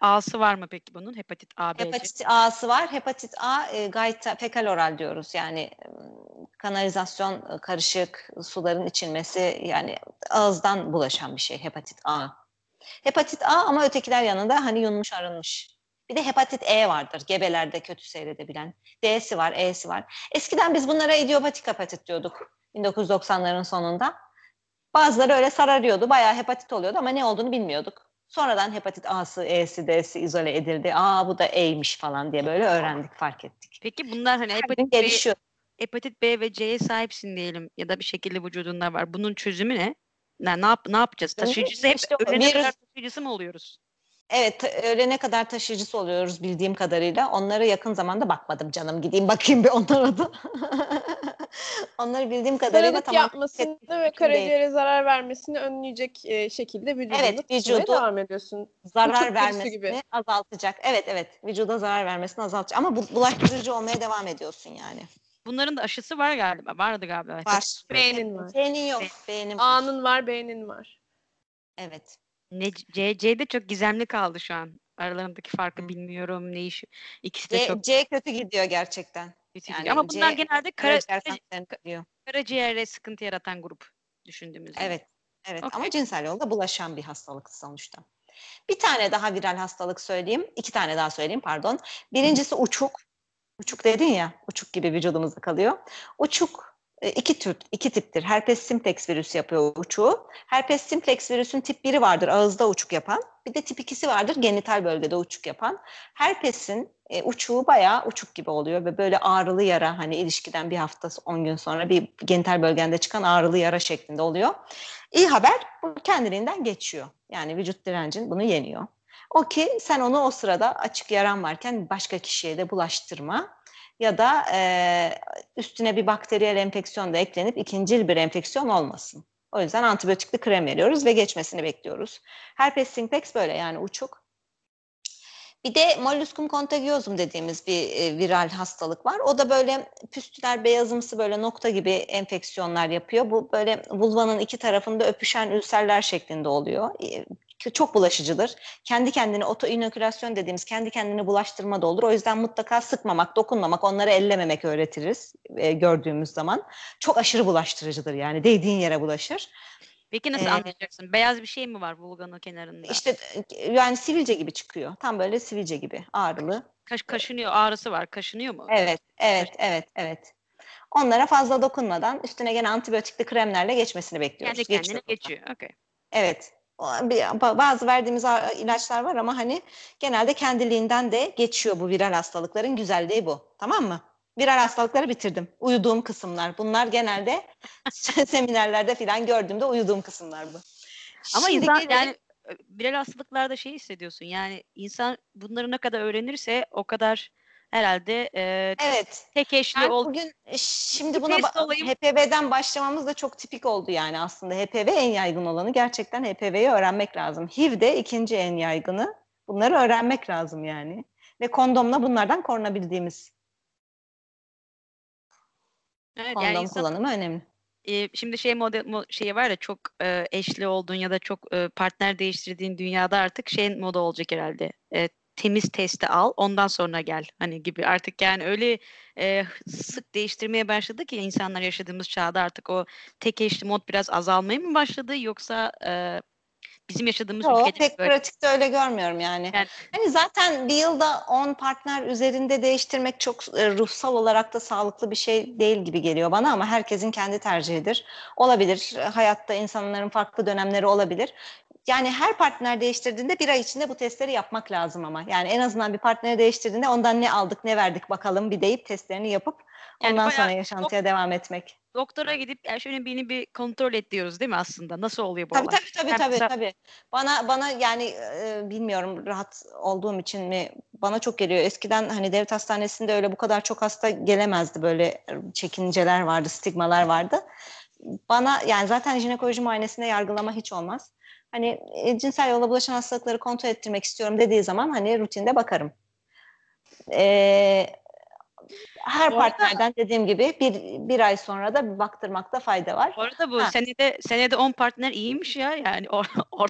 A'sı var mı peki bunun? Hepatit A, B, C? Hepatit A'sı var. Hepatit A e, gayta, fekal oral diyoruz. Yani kanalizasyon karışık suların içilmesi, yani ağızdan bulaşan bir şey hepatit A. Hepatit A ama ötekiler yanında hani yunmuş arınmış. Bir de hepatit E vardır. Gebelerde kötü seyredebilen. D'si var, E'si var. Eskiden biz bunlara idiopatik hepatit diyorduk bin dokuz yüz doksanların sonunda. Bazıları öyle sararıyordu. Bayağı hepatit oluyordu ama ne olduğunu bilmiyorduk. Sonradan hepatit A'sı, E'si, D'si izole edildi. Aa bu da E'ymiş falan diye böyle öğrendik, fark ettik. Peki bunlar hani hepatit B, hepatit B ve C'ye sahipsin diyelim ya da bir şekilde vücudunda var. Bunun çözümü ne? Yani ne, yap, ne yapacağız? Taşıyıcısı hep işte, ölene virüs... kadar taşıyıcısı mı oluyoruz? Evet, ölene kadar taşıyıcısı oluyoruz bildiğim kadarıyla. Onlara yakın zamanda bakmadım canım. Gideyim bakayım bir onlara da. Onları bildiğim kadarıyla tamam. Yapmasını ve karaciğere zarar vermesini önleyecek şekilde vücudunu evet, vücudu devam ediyorsun. Zarar vermesini azaltacak. Evet evet, vücuda zarar vermesini azaltacak. Ama bulaştırıcı olmaya devam ediyorsun yani. Bunların da aşısı var galiba. Vardı galiba. Var. B'nin var. B'nin yok. B'nin var. A'nın var, B'nin var. Evet. Ne, C, C de çok gizemli kaldı şu an. Aralarındaki farkı bilmiyorum. Ne iş? İkisi de C, çok... C kötü gidiyor gerçekten. Kötü yani gidiyor. Ama bunlar C, genelde karaciğer, karaciğere sıkıntı yaratan grup düşündüğümüzde. Evet. Evet. Okay. Ama cinsel yolda bulaşan bir hastalık sonuçta. Bir tane daha viral hastalık söyleyeyim. İki tane daha söyleyeyim pardon. Birincisi uçuk. Uçuk dedin ya. Uçuk gibi vücudumuzda kalıyor. Uçuk. İki tür, iki tiptir. Herpes simplex virüsü yapıyor uçuğu. Herpes simplex virüsün tip biri vardır, ağızda uçuk yapan. Bir de tip ikisi vardır, genital bölgede uçuk yapan. Herpesin e, uçuğu bayağı uçuk gibi oluyor ve böyle ağrılı yara, hani ilişkiden bir hafta on gün sonra bir genital bölgende çıkan ağrılı yara şeklinde oluyor. İyi haber, bu kendiliğinden geçiyor. Yani vücut direncin bunu yeniyor. O ki sen onu o sırada açık yaran varken başka kişiye de bulaştırma. Ya da e, üstüne bir bakteriyel enfeksiyon da eklenip ikincil bir enfeksiyon olmasın. O yüzden antibiyotikli krem veriyoruz ve geçmesini bekliyoruz. Herpes simplex böyle yani uçuk. Bir de molluscum contagiosum dediğimiz bir e, viral hastalık var. O da böyle püstüler, beyazımsı böyle nokta gibi enfeksiyonlar yapıyor. Bu böyle vulvanın iki tarafında öpüşen ülserler şeklinde oluyor. E, Çok bulaşıcıdır. Kendi kendine otoinokülasyon dediğimiz kendi kendine bulaştırma da olur. O yüzden mutlaka sıkmamak, dokunmamak, onları ellememek öğretiriz e, gördüğümüz zaman. Çok aşırı bulaştırıcıdır yani. Değdiğin yere bulaşır. Peki nasıl ee, anlayacaksın? Beyaz bir şey mi var bulganın kenarında? İşte yani sivilce gibi çıkıyor. Tam böyle sivilce gibi ağrılı. Kaş, kaşınıyor, ağrısı var. Kaşınıyor mu? Evet, evet, evet, evet. Onlara fazla dokunmadan üstüne gene antibiyotikli kremlerle geçmesini bekliyoruz. Kendi kendine geçiyor. geçiyor. Okay. Evet. Bazı verdiğimiz ilaçlar var ama hani genelde kendiliğinden de geçiyor bu viral hastalıkların güzelliği bu. Tamam mı? Viral hastalıkları bitirdim. Uyuduğum kısımlar. Bunlar genelde seminerlerde falan gördüğümde uyuduğum kısımlar bu. Ama şimdi insan gelelim. Yani viral hastalıklarda şey hissediyorsun. Yani insan bunları ne kadar öğrenirse o kadar herhalde e, evet. tek eşli yani oldu. Bugün şimdi buna ba- H P V'den başlamamız da çok tipik oldu yani aslında. H P V en yaygın olanı, gerçekten H P V'yi öğrenmek lazım. H I V de ikinci en yaygını. Bunları öğrenmek lazım yani. Ve kondomla bunlardan korunabildiğimiz. Evet, kondom yani insan, kullanımı önemli. E, şimdi şey model mo- şeyi var ya, çok e, eşli olduğun ya da çok e, partner değiştirdiğin dünyada artık şey moda olacak herhalde. E, temiz testi al, ondan sonra gel hani gibi artık, yani öyle e, sık değiştirmeye başladı ki insanlar, yaşadığımız çağda artık o tek eşli mod biraz azalmaya mı başladı, yoksa e, bizim yaşadığımız Yo, ülkede pek böyle. Pratikte öyle görmüyorum yani. Yani. Yani zaten bir yılda on partner üzerinde değiştirmek çok ruhsal olarak da sağlıklı bir şey değil gibi geliyor bana, ama herkesin kendi tercihidir. Olabilir. Hayatta insanların farklı dönemleri olabilir. Yani her partner değiştirdiğinde bir ay içinde bu testleri yapmak lazım ama. Yani en azından bir partneri değiştirdiğinde ondan ne aldık ne verdik bakalım bir deyip testlerini yapıp yani ondan sonra yaşantıya dok- devam etmek. Doktora gidip yani şöyle beni bir kontrol et diyoruz değil mi aslında? Nasıl oluyor bu tabii, olay? Tabii tabii tabii, tabii. Bana bana yani e, bilmiyorum rahat olduğum için mi, bana çok geliyor. Eskiden hani devlet hastanesinde öyle bu kadar çok hasta gelemezdi. Böyle çekinceler vardı, stigmalar vardı. Bana yani zaten jinekoloji muayenesinde yargılama hiç olmaz. Hani cinsel yolla bulaşan hastalıkları kontrol ettirmek istiyorum dediği zaman hani rutinde bakarım. Ee, her orada, partnerden dediğim gibi bir, bir ay sonra da bir baktırmakta fayda var. Orada bu ha. senede senede on partner iyiymiş ya yani or, or,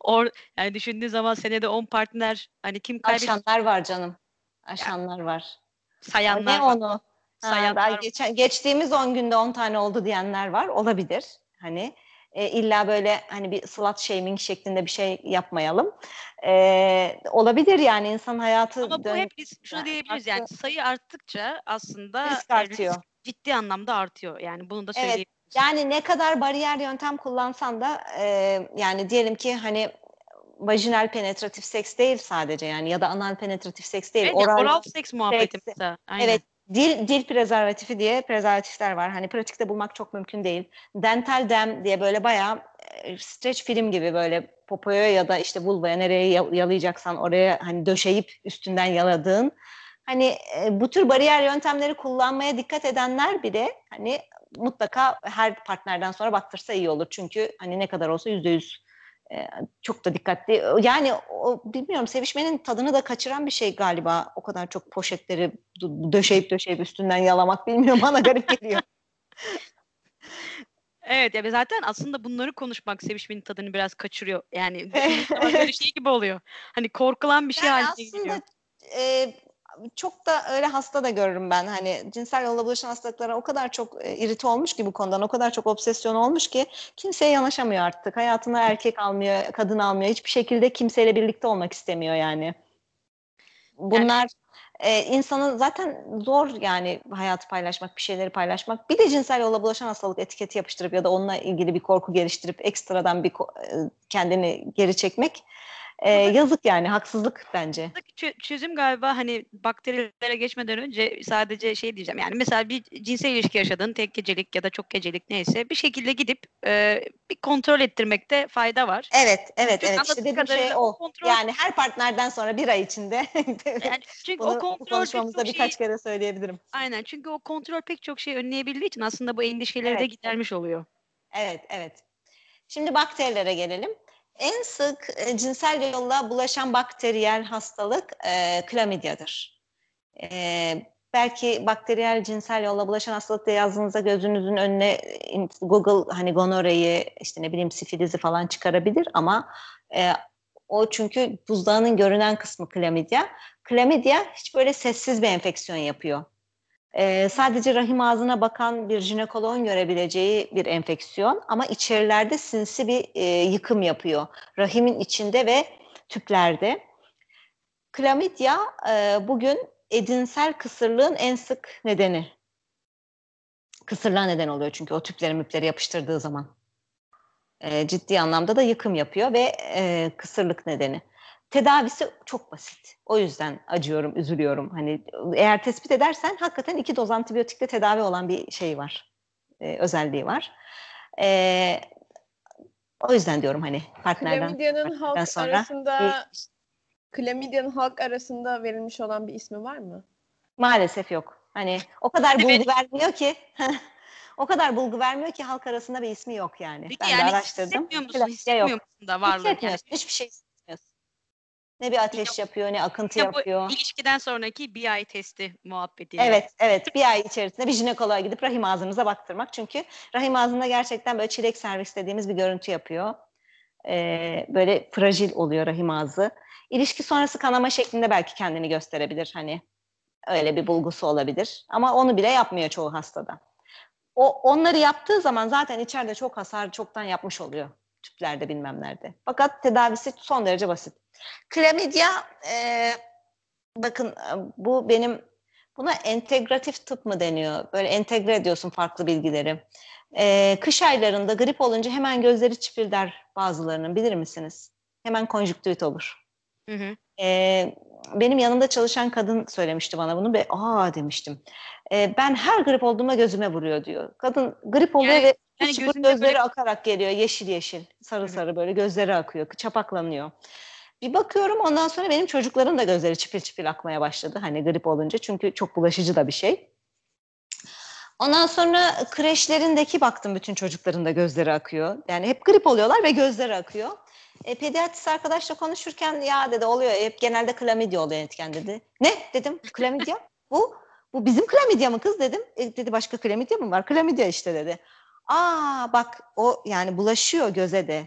or yani düşündüğün zaman senede on partner hani kim kaybediyor? Aşanlar var canım. Aşanlar yani, var. Sayanlar var. Ne onu? Sayanlar. Ha, geçen, geçtiğimiz on günde on tane oldu diyenler var. Olabilir. Hani E, illa böyle hani bir slut shaming şeklinde bir şey yapmayalım. E, olabilir yani insan hayatı... Ama bu hep biz şunu yani, diyebiliriz yani sayı arttıkça aslında risk artıyor. Risk ciddi anlamda artıyor. Yani bunu da söyleyebiliriz. Evet, yani ne kadar bariyer yöntem kullansan da e, yani diyelim ki hani vajinal penetratif seks değil sadece yani ya da anal penetratif seks değil. Evet, oral, oral seks muhabbeti mesela. Aynen. Evet. Dil, dil prezervatifi diye prezervatifler var. Hani pratikte bulmak çok mümkün değil. Dental dam diye böyle bayağı streç film gibi böyle popoya ya da işte vulvaya nereye yalayacaksan oraya hani döşeyip üstünden yaladığın. Hani bu tür bariyer yöntemleri kullanmaya dikkat edenler bile hani mutlaka her partnerden sonra baktırsa iyi olur. Çünkü hani ne kadar olsa yüzde yüz çok da dikkatli. Yani o, bilmiyorum, sevişmenin tadını da kaçıran bir şey galiba. O kadar çok poşetleri döşeyip döşeyip üstünden yalamak, bilmiyorum, bana garip geliyor. Evet ya, zaten aslında bunları konuşmak sevişmenin tadını biraz kaçırıyor. Yani böyle şey gibi oluyor. Hani korkulan bir şey yani haline aslında, geliyor. E, çok da öyle hasta da görürüm ben. Hani cinsel yolla bulaşan hastalıklara o kadar çok irite olmuş ki bu konudan, o kadar çok obsesyon olmuş ki kimseye yanaşamıyor artık. Hayatına erkek almıyor, kadın almıyor. Hiçbir şekilde kimseyle birlikte olmak istemiyor yani. Bunlar yani, e, insanın zaten zor yani hayatı paylaşmak, bir şeyleri paylaşmak. Bir de cinsel yolla bulaşan hastalık etiketi yapıştırıp ya da onunla ilgili bir korku geliştirip ekstradan bir ko- kendini geri çekmek. Ee, yazık yani, haksızlık bence. Çözüm galiba hani bakterilere geçmeden önce sadece şey diyeceğim yani, mesela bir cinsel ilişki yaşadığın tek gecelik ya da çok gecelik neyse bir şekilde gidip e, bir kontrol ettirmekte fayda var. Evet evet çünkü evet işte dediğim şey o. Kontrol... Yani her partnerden sonra bir ay içinde yani çünkü bunu, o kontrol konuşmamızda pek birkaç şey... kere söyleyebilirim. Aynen, çünkü o kontrol pek çok şey önleyebildiği için aslında bu endişeleri evet. de gidermiş oluyor. Evet evet. Şimdi bakterilere gelelim. En sık e, cinsel yolla bulaşan bakteriyel hastalık e, klamidyadır. E, belki bakteriyel cinsel yolla bulaşan hastalık diye yazdığınızda gözünüzün önüne Google hani gonoreyi, işte ne bileyim sifilizi falan çıkarabilir ama e, o çünkü buzdağının görünen kısmı klamidya. Klamidya hiç böyle sessiz bir enfeksiyon yapıyor. Ee, sadece rahim ağzına bakan bir jinekoloğun görebileceği bir enfeksiyon ama içerilerde sinsi bir e, yıkım yapıyor. Rahimin içinde ve tüplerde. Klamidya e, bugün edinsel kısırlığın en sık nedeni. Kısırlığa neden oluyor çünkü o tüpleri müpleri yapıştırdığı zaman. E, ciddi anlamda da yıkım yapıyor ve e, kısırlık nedeni. Tedavisi çok basit. O yüzden acıyorum, üzülüyorum. Hani eğer tespit edersen hakikaten iki doz antibiyotikle tedavi olan bir şey var. E, özelliği var. E, o yüzden diyorum hani partnerden, klamidyanın halk sonra arasında bir... Klamidyanın halk arasında verilmiş olan bir ismi var mı? Maalesef yok. Hani o kadar bulgu vermiyor ki. O kadar bulgu vermiyor ki halk arasında bir ismi yok yani. Peki, ben yani de araştırdım. Hissetmiyor musun? Klamidya hissetmiyor yok. Musun da varlığı? Hissetmiyorsun. Yani. Hiçbir şey Ne bir ateş yapıyor, ne akıntı ya yapıyor. İlişkiden sonraki B I testi muhabbeti. Yani. Evet, evet. B I içerisinde bir jinekoloğa gidip rahim ağzınıza baktırmak. Çünkü rahim ağzında gerçekten böyle çilek servis dediğimiz bir görüntü yapıyor. Ee, böyle fragil oluyor rahim ağzı. İlişki sonrası kanama şeklinde belki kendini gösterebilir. Hani öyle bir bulgusu olabilir. Ama onu bile yapmıyor çoğu hastada. O, onları yaptığı zaman zaten içeride çok hasar çoktan yapmış oluyor. Tüplerde bilmem nerede. Fakat tedavisi son derece basit. Klamidya, e, bakın bu benim, buna entegratif tıp mı deniyor? Böyle entegre ediyorsun farklı bilgileri. E, kış aylarında grip olunca hemen gözleri çipilder bazılarının, bilir misiniz? Hemen konjüktüvit olur. Hı hı. E, benim yanımda çalışan kadın söylemişti bana bunu ve aa demiştim. E, ben her grip olduğumda gözüme vuruyor diyor. Kadın grip oluyor yani, ve yani gözleri böyle... akarak geliyor, yeşil yeşil, sarı hı hı. sarı böyle gözleri akıyor, çapaklanıyor. Bir bakıyorum ondan sonra benim çocukların da gözleri çipil çipil akmaya başladı. Hani grip olunca, çünkü çok bulaşıcı da bir şey. Ondan sonra kreşlerindeki baktım bütün çocukların da gözleri akıyor. Yani hep grip oluyorlar ve gözleri akıyor. E, pediatrist arkadaşla konuşurken ya dedi oluyor hep genelde klamidya oluyor etken dedi. Ne dedim, klamidya bu bu bizim klamidya mı kız dedim. E, dedi başka klamidya mı var? Klamidya işte dedi. Aa bak o yani bulaşıyor göze de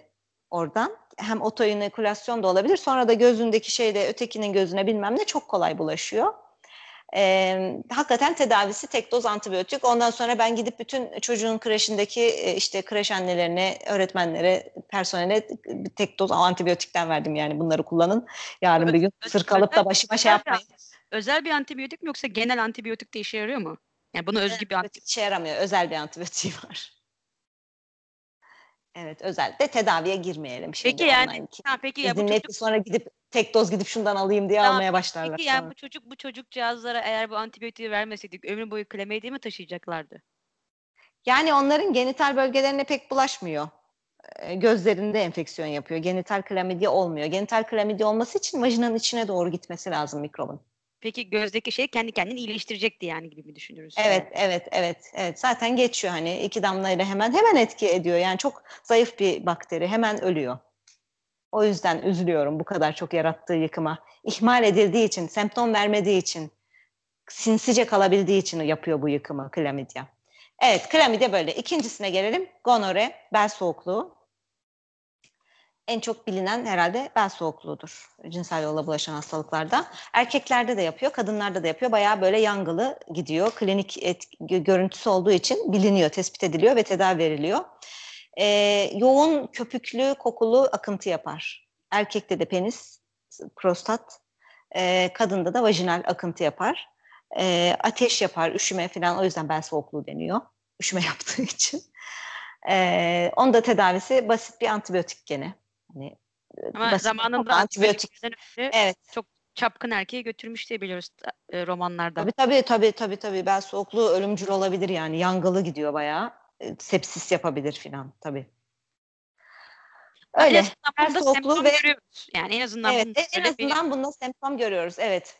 oradan. Hem otoinokülasyon da olabilir. Sonra da gözündeki şey de ötekinin gözüne bilmem ne çok kolay bulaşıyor. Ee, hakikaten tedavisi tek doz antibiyotik. Ondan sonra ben gidip bütün çocuğun kreşindeki işte kreş annelerine, öğretmenlere, personele tek doz antibiyotikten verdim. Yani bunları kullanın. Yarın Ö- bir gün sırkalıp da başıma şey yapmayın. Özel bir antibiyotik mi yoksa genel antibiyotik de işe yarıyor mu? Yani buna özgü evet, bir antibiyotik. İşe yaramıyor. Özel bir antibiyotiği var. Evet, özellikle tedaviye girmeyelim şimdi. Peki yani ha, peki ya bu çocuk... sonra gidip tek doz gidip şundan alayım diye ha, almaya başlarlar. Peki yani bu çocuk bu çocukcağızlara eğer bu antibiyotiği vermeseydik ömrü boyu klamidya mi taşıyacaklardı? Yani onların genital bölgelerine pek bulaşmıyor. Gözlerinde enfeksiyon yapıyor. Genital klamidya olmuyor. Genital klamidya olması için vajinanın içine doğru gitmesi lazım mikrobun. Peki gözdeki şey kendi kendini iyileştirecekti yani gibi mi düşünürüz? Evet, evet, evet, evet. Zaten geçiyor hani iki damlayla hemen hemen etki ediyor. Yani çok zayıf bir bakteri hemen ölüyor. O yüzden üzülüyorum bu kadar çok yarattığı yıkıma. İhmal edildiği için, semptom vermediği için, sinsice kalabildiği için yapıyor bu yıkımı klamidya. Evet, klamidya böyle. İkincisine gelelim. Gonore, bel soğukluğu. En çok bilinen herhalde bel soğukluğudur cinsel yolla bulaşan hastalıklarda. Erkeklerde de yapıyor, kadınlarda da yapıyor. Bayağı böyle yangılı gidiyor. Klinik et, görüntüsü olduğu için biliniyor, tespit ediliyor ve tedavi veriliyor. Ee, yoğun, köpüklü, kokulu akıntı yapar. Erkekte de penis, prostat, e, kadında da vajinal akıntı yapar. E, ateş yapar, üşüme falan. O yüzden bel soğukluğu deniyor. Üşüme yaptığı için. E, onun da tedavisi basit bir antibiyotik gene. Hani ama zamanında antibiyotik. Evet. Çok çapkın erkeğe götürmüş diye biliyoruz e, romanlarda. Tabii tabii tabii tabii tabii. Bel soğukluğu ölümcül olabilir yani. Yangılı gidiyor bayağı. E, sepsis yapabilir filan tabii. Öyle. Bel soğukluğu ve görüyoruz. Yani en azından evet, bunda en azından bir... bunda semptom görüyoruz. Evet.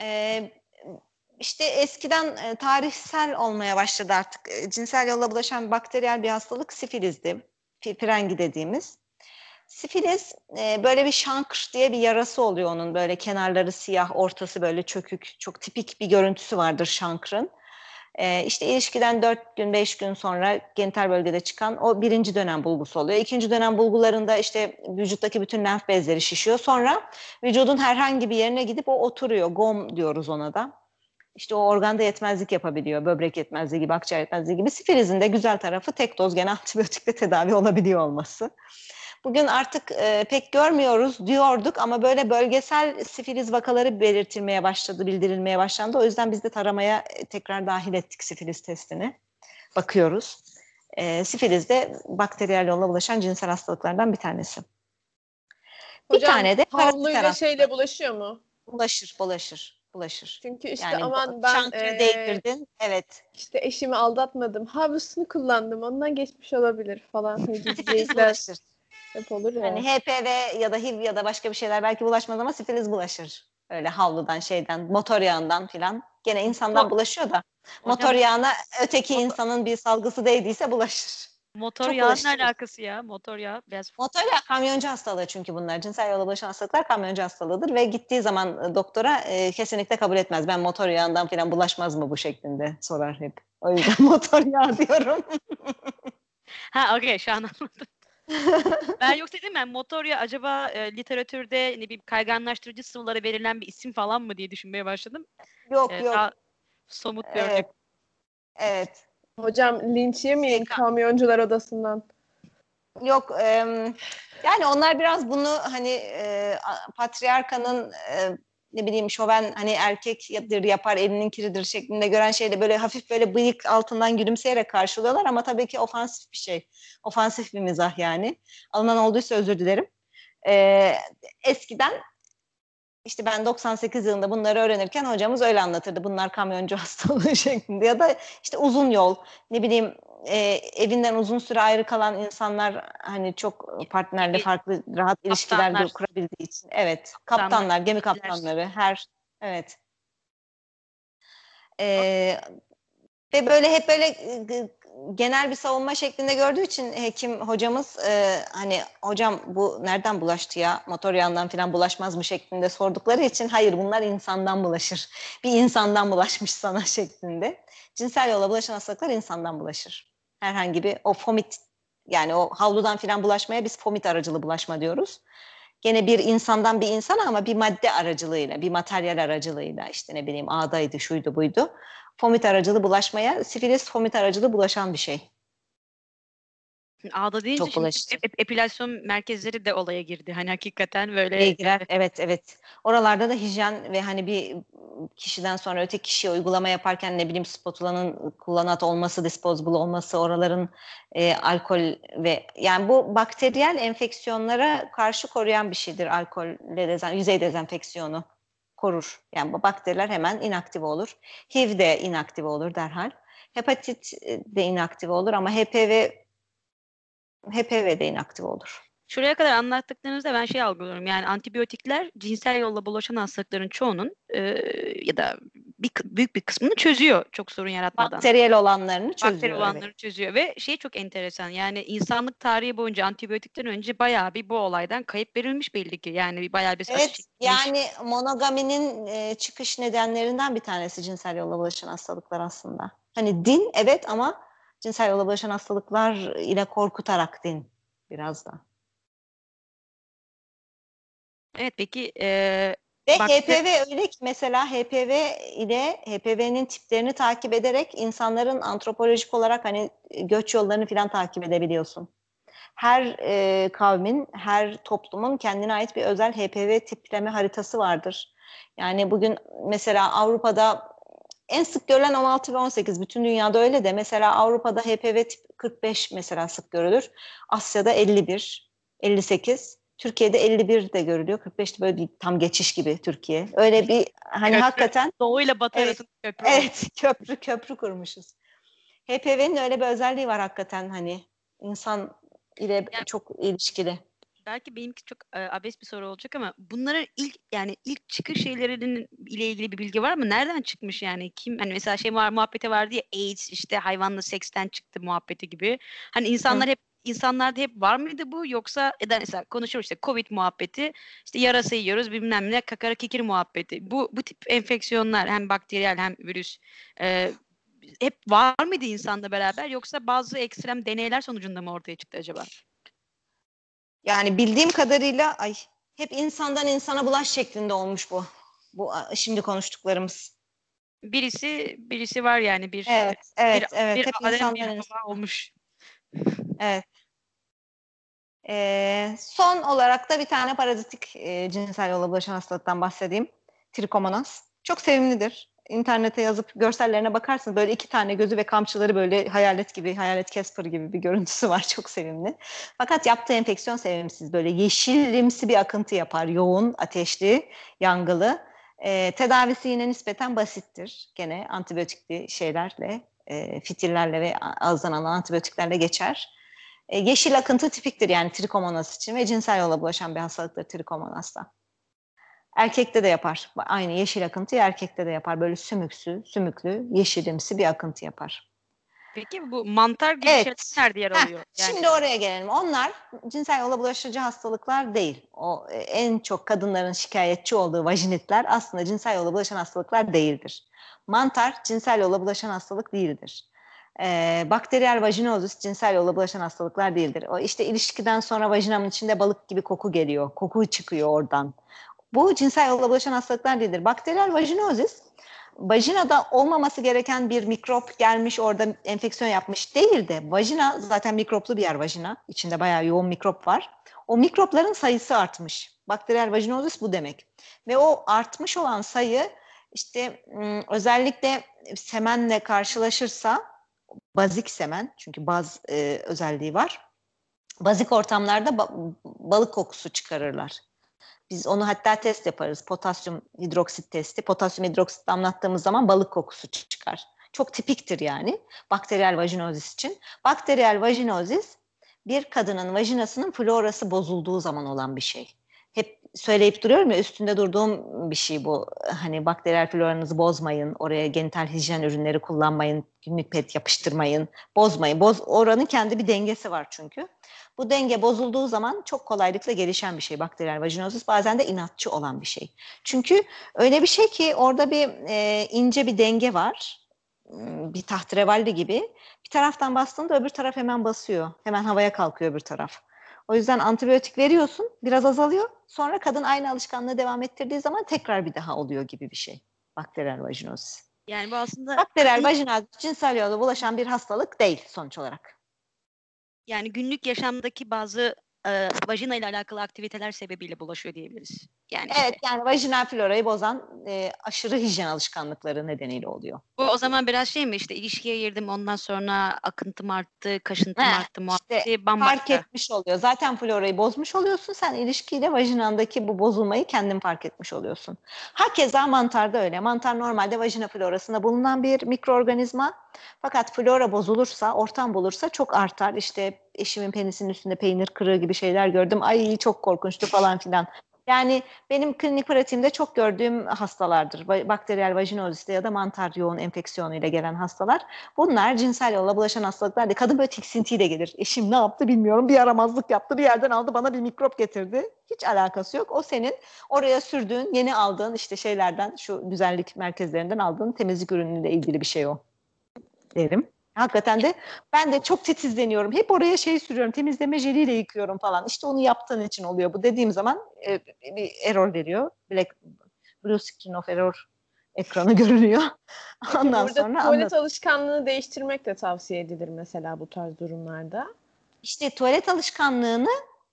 Eee İşte eskiden tarihsel olmaya başladı artık. Cinsel yolla bulaşan bakteriyel bir hastalık sifilizdi. Pirengi dediğimiz. Sifiliz böyle bir şankır diye bir yarası oluyor onun. Böyle kenarları siyah, ortası böyle çökük. Çok tipik bir görüntüsü vardır şankırın. İşte ilişkiden dört gün, beş gün sonra genital bölgede çıkan o birinci dönem bulgusu oluyor. İkinci dönem bulgularında işte vücuttaki bütün lenf bezleri şişiyor. Sonra vücudun herhangi bir yerine gidip o oturuyor. Gom diyoruz ona da. İşte o organda yetmezlik yapabiliyor. Böbrek yetmezliği gibi, akciğer yetmezliği gibi. Sifilizin de güzel tarafı tek doz gene antibiyotikle tedavi olabiliyor olması. Bugün artık e, pek görmüyoruz diyorduk ama böyle bölgesel sifiliz vakaları belirtilmeye başladı, bildirilmeye başlandı. O yüzden biz de taramaya tekrar dahil ettik sifiliz testini. Bakıyoruz. E, sifiliz de bakteriyel yolla bulaşan cinsel hastalıklardan bir tanesi. Hocam, bir tane de havluyla şeyle bulaşıyor mu? Bulaşır, bulaşır. Bulaşır. Çünkü işte yani aman ben ee, evet. işte eşimi aldatmadım. Havlusunu kullandım. Ondan geçmiş olabilir falan. Sifiliz bulaşır. Hep olur ya. Yani H P V ya da H I V ya da başka bir şeyler belki bulaşmaz ama sifiliz bulaşır. Öyle havludan şeyden, motor yağından filan. Gene insandan bulaşıyor da. Motor yağına öteki insanın bir salgısı değdiyse bulaşır. Motor çok yağının ulaştırır. Alakası ya. Motor yağı biraz... Motor yağı kamyoncu hastalığı çünkü bunlar. Cinsel yolla bulaşan hastalıklar kamyoncu hastalığıdır ve gittiği zaman doktora e, kesinlikle kabul etmez. Ben motor yağından falan bulaşmaz mı bu şeklinde sorar hep. O yüzden motor yağı diyorum. Ha okey, şu an anladım. Ben yoksa dedim ben motor yağı acaba e, literatürde ne bileyim kayganlaştırıcı sıvılara verilen bir isim falan mı diye düşünmeye başladım. Yok e, yok. Somut bir örnek. Evet. Evet. Hocam linç yemeyin kamyoncular odasından. Yok e, yani onlar biraz bunu hani e, patriarkanın e, ne bileyim şoven hani erkektir yapar elinin kiridir şeklinde gören şeyle böyle hafif böyle bıyık altından gülümseyerek karşılıyorlar ama tabii ki ofansif bir şey. Ofansif bir mizah yani. Alınan olduysa özür dilerim. E, eskiden İşte ben doksan sekiz yılında bunları öğrenirken hocamız öyle anlatırdı. Bunlar kamyoncu hastalığı şeklinde ya da işte uzun yol, ne bileyim e, evinden uzun süre ayrı kalan insanlar hani çok partnerle farklı rahat kaptanlar. İlişkiler kurabildiği için. Evet, kaptanlar, kaptanlar gemi kaptanları her evet. E, ve böyle hep böyle genel bir savunma şeklinde gördüğü için hekim hocamız e, hani hocam bu nereden bulaştı ya motor yağından falan bulaşmaz mı şeklinde sordukları için hayır bunlar insandan bulaşır. Bir insandan bulaşmış sana şeklinde. Cinsel yolla bulaşan hastalıklar insandan bulaşır. Herhangi bir o fomit yani o havludan falan bulaşmaya biz fomit aracılı bulaşma diyoruz. Gene bir insandan bir insana ama bir madde aracılığıyla, bir materyal aracılığıyla işte ne bileyim ağdaydı, şuydu, buydu. Fomit aracılı bulaşmaya, sifilis fomit aracılı bulaşan bir şey. Ağda deyince ep- epilasyon merkezleri de olaya girdi. Hani hakikaten böyle. Girer, evet evet. Oralarda da hijyen ve hani bir kişiden sonra öteki kişiye uygulama yaparken ne bileyim spotulanın kullanat olması, disposable olması, oraların e, alkol ve yani bu bakteriyel enfeksiyonlara karşı koruyan bir şeydir alkolle dezen, yüzey dezenfeksiyonu. Korur. Yani bu bakteriler hemen inaktif olur. H I V de inaktif olur derhal. Hepatit de inaktif olur ama H P V H P V de inaktif olur. Şuraya kadar anlattıklarınızda ben şey algılıyorum. Yani antibiyotikler cinsel yolla bulaşan hastalıkların çoğunun e, ya da bir, büyük bir kısmını çözüyor çok sorun yaratmadan. Bakteriyel olanlarını çözüyor. Bakteriyel olanları evet. Çözüyor ve şey çok enteresan. Yani insanlık tarihi boyunca antibiyotikten önce bayağı bir bu olaydan kayıp verilmiş belli ki. Yani bayağı bir saç evet, çekilmiş. Yani monogaminin e, çıkış nedenlerinden bir tanesi cinsel yolla bulaşan hastalıklar aslında. Hani din evet ama cinsel yolla bulaşan hastalıklar ile korkutarak din biraz da. Evet peki. E, Ve baktı... H P V öyle ki mesela H P V ile H P V'nin tiplerini takip ederek insanların antropolojik olarak hani göç yollarını falan takip edebiliyorsun. Her e, kavmin, her toplumun kendine ait bir özel H P V tipleme haritası vardır. Yani bugün mesela Avrupa'da en sık görülen on altı ve on sekiz bütün dünyada öyle de mesela Avrupa'da H P V tip kırk beş mesela sık görülür. Asya'da elli bir, elli sekiz Türkiye'de elli bir de görülüyor. kırk beş de böyle bir tam geçiş gibi Türkiye. Öyle bir hani köprü, hakikaten. Doğu ile batı evet, arasında köprü. Evet köprü köprü kurmuşuz. H P V'nin öyle bir özelliği var hakikaten hani insan ile yani, çok ilişkili. Belki benimki çok e, abes bir soru olacak ama bunların ilk yani ilk çıkış şeylerinin ile ilgili bir bilgi var mı? Nereden çıkmış yani? Kim hani mesela şey var muhabbeti vardı ya AIDS işte hayvanla seksten çıktı muhabbeti gibi. Hani insanlar Hı. hep İnsanlarda hep var mıydı bu yoksa ya da mesela konuşuyoruz işte Covid muhabbeti işte yarası yiyoruz bilmem ne kakara kikir muhabbeti bu bu tip enfeksiyonlar hem bakteriyel hem virüs e, hep var mıydı insanla beraber yoksa bazı ekstrem deneyler sonucunda mı ortaya çıktı acaba? Yani bildiğim kadarıyla ay hep insandan insana bulaş şeklinde olmuş bu bu şimdi konuştuklarımız. Birisi birisi var yani bir evet evet bir, evet bir hep insandan insana olmuş. Evet. Ee, son olarak da bir tane parazitik e, cinsel yolla bulaşan hastalıktan bahsedeyim. Trikomonas. Çok sevimlidir. İnternete yazıp görsellerine bakarsınız. Böyle iki tane gözü ve kamçıları böyle hayalet gibi, hayalet Casper gibi bir görüntüsü var. Çok sevimli. Fakat yaptığı enfeksiyon sevimsiz. Böyle yeşilimsi bir akıntı yapar. Yoğun, ateşli, yangılı. Ee, tedavisi yine nispeten basittir. Gene antibiyotikli şeylerle. E, fitillerle ve ağızdan alınan antibiyotiklerle geçer. E, yeşil akıntı tipiktir yani trikomonas için ve cinsel yolla bulaşan bir hastalıktır trikomonas'ta. Erkekte de yapar. Aynı yeşil akıntıyı erkekte de yapar. Böyle sümüksü, sümüklü, yeşilimsi bir akıntı yapar. peki? Bu mantar gibi evet. şeyler nerede yer alıyor? Yani. Şimdi oraya gelelim. Onlar cinsel yolla bulaşıcı hastalıklar değil. O en çok kadınların şikayetçi olduğu vajinitler aslında cinsel yolla bulaşan hastalıklar değildir. Mantar cinsel yolla bulaşan hastalık değildir. Ee, bakteriyel vajinozis cinsel yolla bulaşan hastalıklar değildir. O işte ilişkiden sonra vajinamın içinde balık gibi koku geliyor. Koku çıkıyor oradan. Bu cinsel yolla bulaşan hastalıklar değildir. Bakteriyel vajinozis vajinada olmaması gereken bir mikrop gelmiş orada enfeksiyon yapmış değil de vajina zaten mikroplu bir yer vajina. İçinde bayağı yoğun mikrop var. O mikropların sayısı artmış. Bakteriyel vajinozis bu demek. Ve o artmış olan sayı işte özellikle semenle karşılaşırsa bazik semen çünkü baz e, özelliği var. Bazik ortamlarda ba balık kokusu çıkarırlar. Biz onu hatta test yaparız. Potasyum hidroksit testi. Potasyum hidroksit damlattığımız zaman balık kokusu çıkar. Çok tipiktir yani bakteriyel vajinozis için. Bakteriyel vajinozis bir kadının vajinasının florası bozulduğu zaman olan bir şey. Hep söyleyip duruyorum ya üstünde durduğum bir şey bu. Hani bakteriyel floranızı bozmayın. Oraya genital hijyen ürünleri kullanmayın. Günlük pet yapıştırmayın. Bozmayın. Boz, oranın kendi bir dengesi var çünkü. Bu denge bozulduğu zaman çok kolaylıkla gelişen bir şey bakteriyel vajinozis. Bazen de inatçı olan bir şey. Çünkü öyle bir şey ki orada bir e, ince bir denge var. Bir tahterevalli gibi. Bir taraftan bastığında öbür taraf hemen basıyor. Hemen havaya kalkıyor öbür taraf. O yüzden antibiyotik veriyorsun, biraz azalıyor. Sonra kadın aynı alışkanlığı devam ettirdiği zaman tekrar bir daha oluyor gibi bir şey. Bakteriyel vajinozis. Yani bu aslında... Bakteriyel vajinozis cinsel yolla bulaşan bir hastalık değil sonuç olarak. Yani günlük yaşamdaki bazı e, vajina ile alakalı aktiviteler sebebiyle bulaşıyor diyebiliriz. Yani evet işte. Yani vajinal florayı bozan e, aşırı hijyen alışkanlıkları nedeniyle oluyor. Bu o zaman biraz şey mi işte ilişkiye girdim ondan sonra akıntım arttı, kaşıntım He, arttı, muhabbeti işte bambaşka. Fark etmiş oluyor. Zaten florayı bozmuş oluyorsun. Sen ilişkiyle vajinandaki bu bozulmayı kendin fark etmiş oluyorsun. Hakeza mantarda öyle. Mantar normalde vajina florasında bulunan bir mikroorganizma. Fakat flora bozulursa, ortam bulursa çok artar. İşte eşimin penisinin üstünde peynir kırığı gibi şeyler gördüm. Ay çok korkunçtu falan filan. Yani benim klinik pratiğimde çok gördüğüm hastalardır. Bakteriyel vajinozisle ya da mantar yoğun enfeksiyonuyla gelen hastalar. Bunlar cinsel yolla bulaşan hastalıklar. Kadın böyle tiksintiyle gelir. Eşim ne yaptı bilmiyorum. Bir yaramazlık yaptı. Bir yerden aldı bana bir mikrop getirdi. Hiç alakası yok. O senin oraya sürdüğün, yeni aldığın işte şeylerden, şu güzellik merkezlerinden aldığın temizlik ürünüyle ilgili bir şey o derim. Hakikaten de ben de çok titizleniyorum. Hep oraya şey sürüyorum, temizleme jeliyle yıkıyorum falan. İşte onu yaptığın için oluyor bu dediğim zaman e, bir error veriyor. Black, blue screen of error ekranı görünüyor. Ondan burada sonra tuvalet anladım. Alışkanlığını değiştirmek de tavsiye edilir mesela bu tarz durumlarda. İşte tuvalet alışkanlığını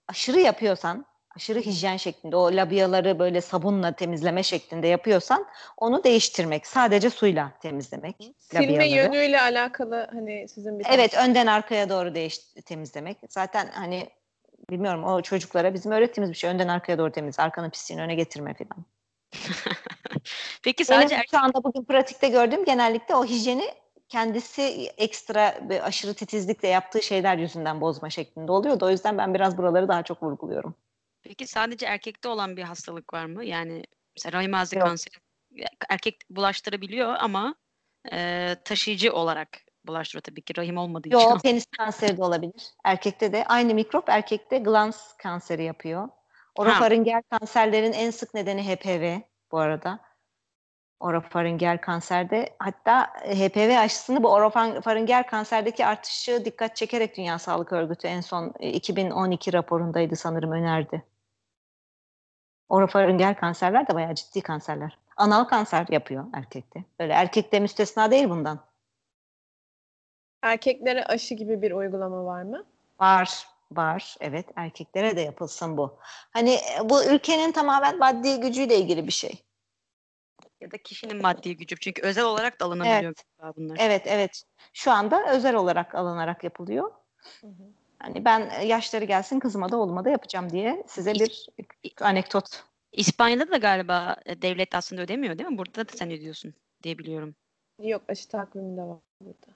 aşırı yapıyorsan, aşırı hijyen şeklinde o labiyaları böyle sabunla temizleme şeklinde yapıyorsan onu değiştirmek. Sadece suyla temizlemek. Silme labiyaları. Yönüyle alakalı hani sizin bir... Evet tane... önden arkaya doğru değiş temizlemek. Zaten hani bilmiyorum o çocuklara bizim öğrettiğimiz bir şey. Önden arkaya doğru temizle. Arkanın pisliğini öne getirme falan. Peki sadece... Benim şu anda bugün pratikte gördüğüm genellikle o hijyeni kendisi ekstra aşırı titizlikle yaptığı şeyler yüzünden bozma şeklinde oluyordu. O yüzden ben biraz buraları daha çok vurguluyorum. Peki sadece erkekte olan bir hastalık var mı? Yani mesela rahim ağzı kanseri erkek bulaştırabiliyor ama e, taşıyıcı olarak bulaştırıyor tabii ki rahim olmadığı Yok, için. Yok penis kanseri de olabilir. Erkekte de aynı mikrop erkekte glans kanseri yapıyor. Orofaringel kanserlerin en sık nedeni H P V bu arada. Orofaringel kanserde hatta H P V aşısını bu orofaringel kanserdeki artışı dikkat çekerek Dünya Sağlık Örgütü en son iki bin on iki raporundaydı sanırım önerdi. Orofaringel kanserler de bayağı ciddi kanserler. Anal kanser yapıyor erkekte. Böyle erkekte müstesna değil bundan. Erkeklere aşı gibi bir uygulama var mı? Var. Var. Evet. Erkeklere de yapılsın bu. Hani bu ülkenin tamamen maddi gücüyle ilgili bir şey. Ya da kişinin maddi gücü. Çünkü özel olarak da alınabiliyor evet. bunlar. Evet, evet. Şu anda özel olarak alınarak yapılıyor. Hı hı. Yani ben yaşları gelsin kızıma da oğluma da yapacağım diye size bir anekdot. İspanya'da da galiba devlet aslında ödemiyor değil mi? Burada da sen ödüyorsun diye biliyorum. Yok aşı takviminde var burada.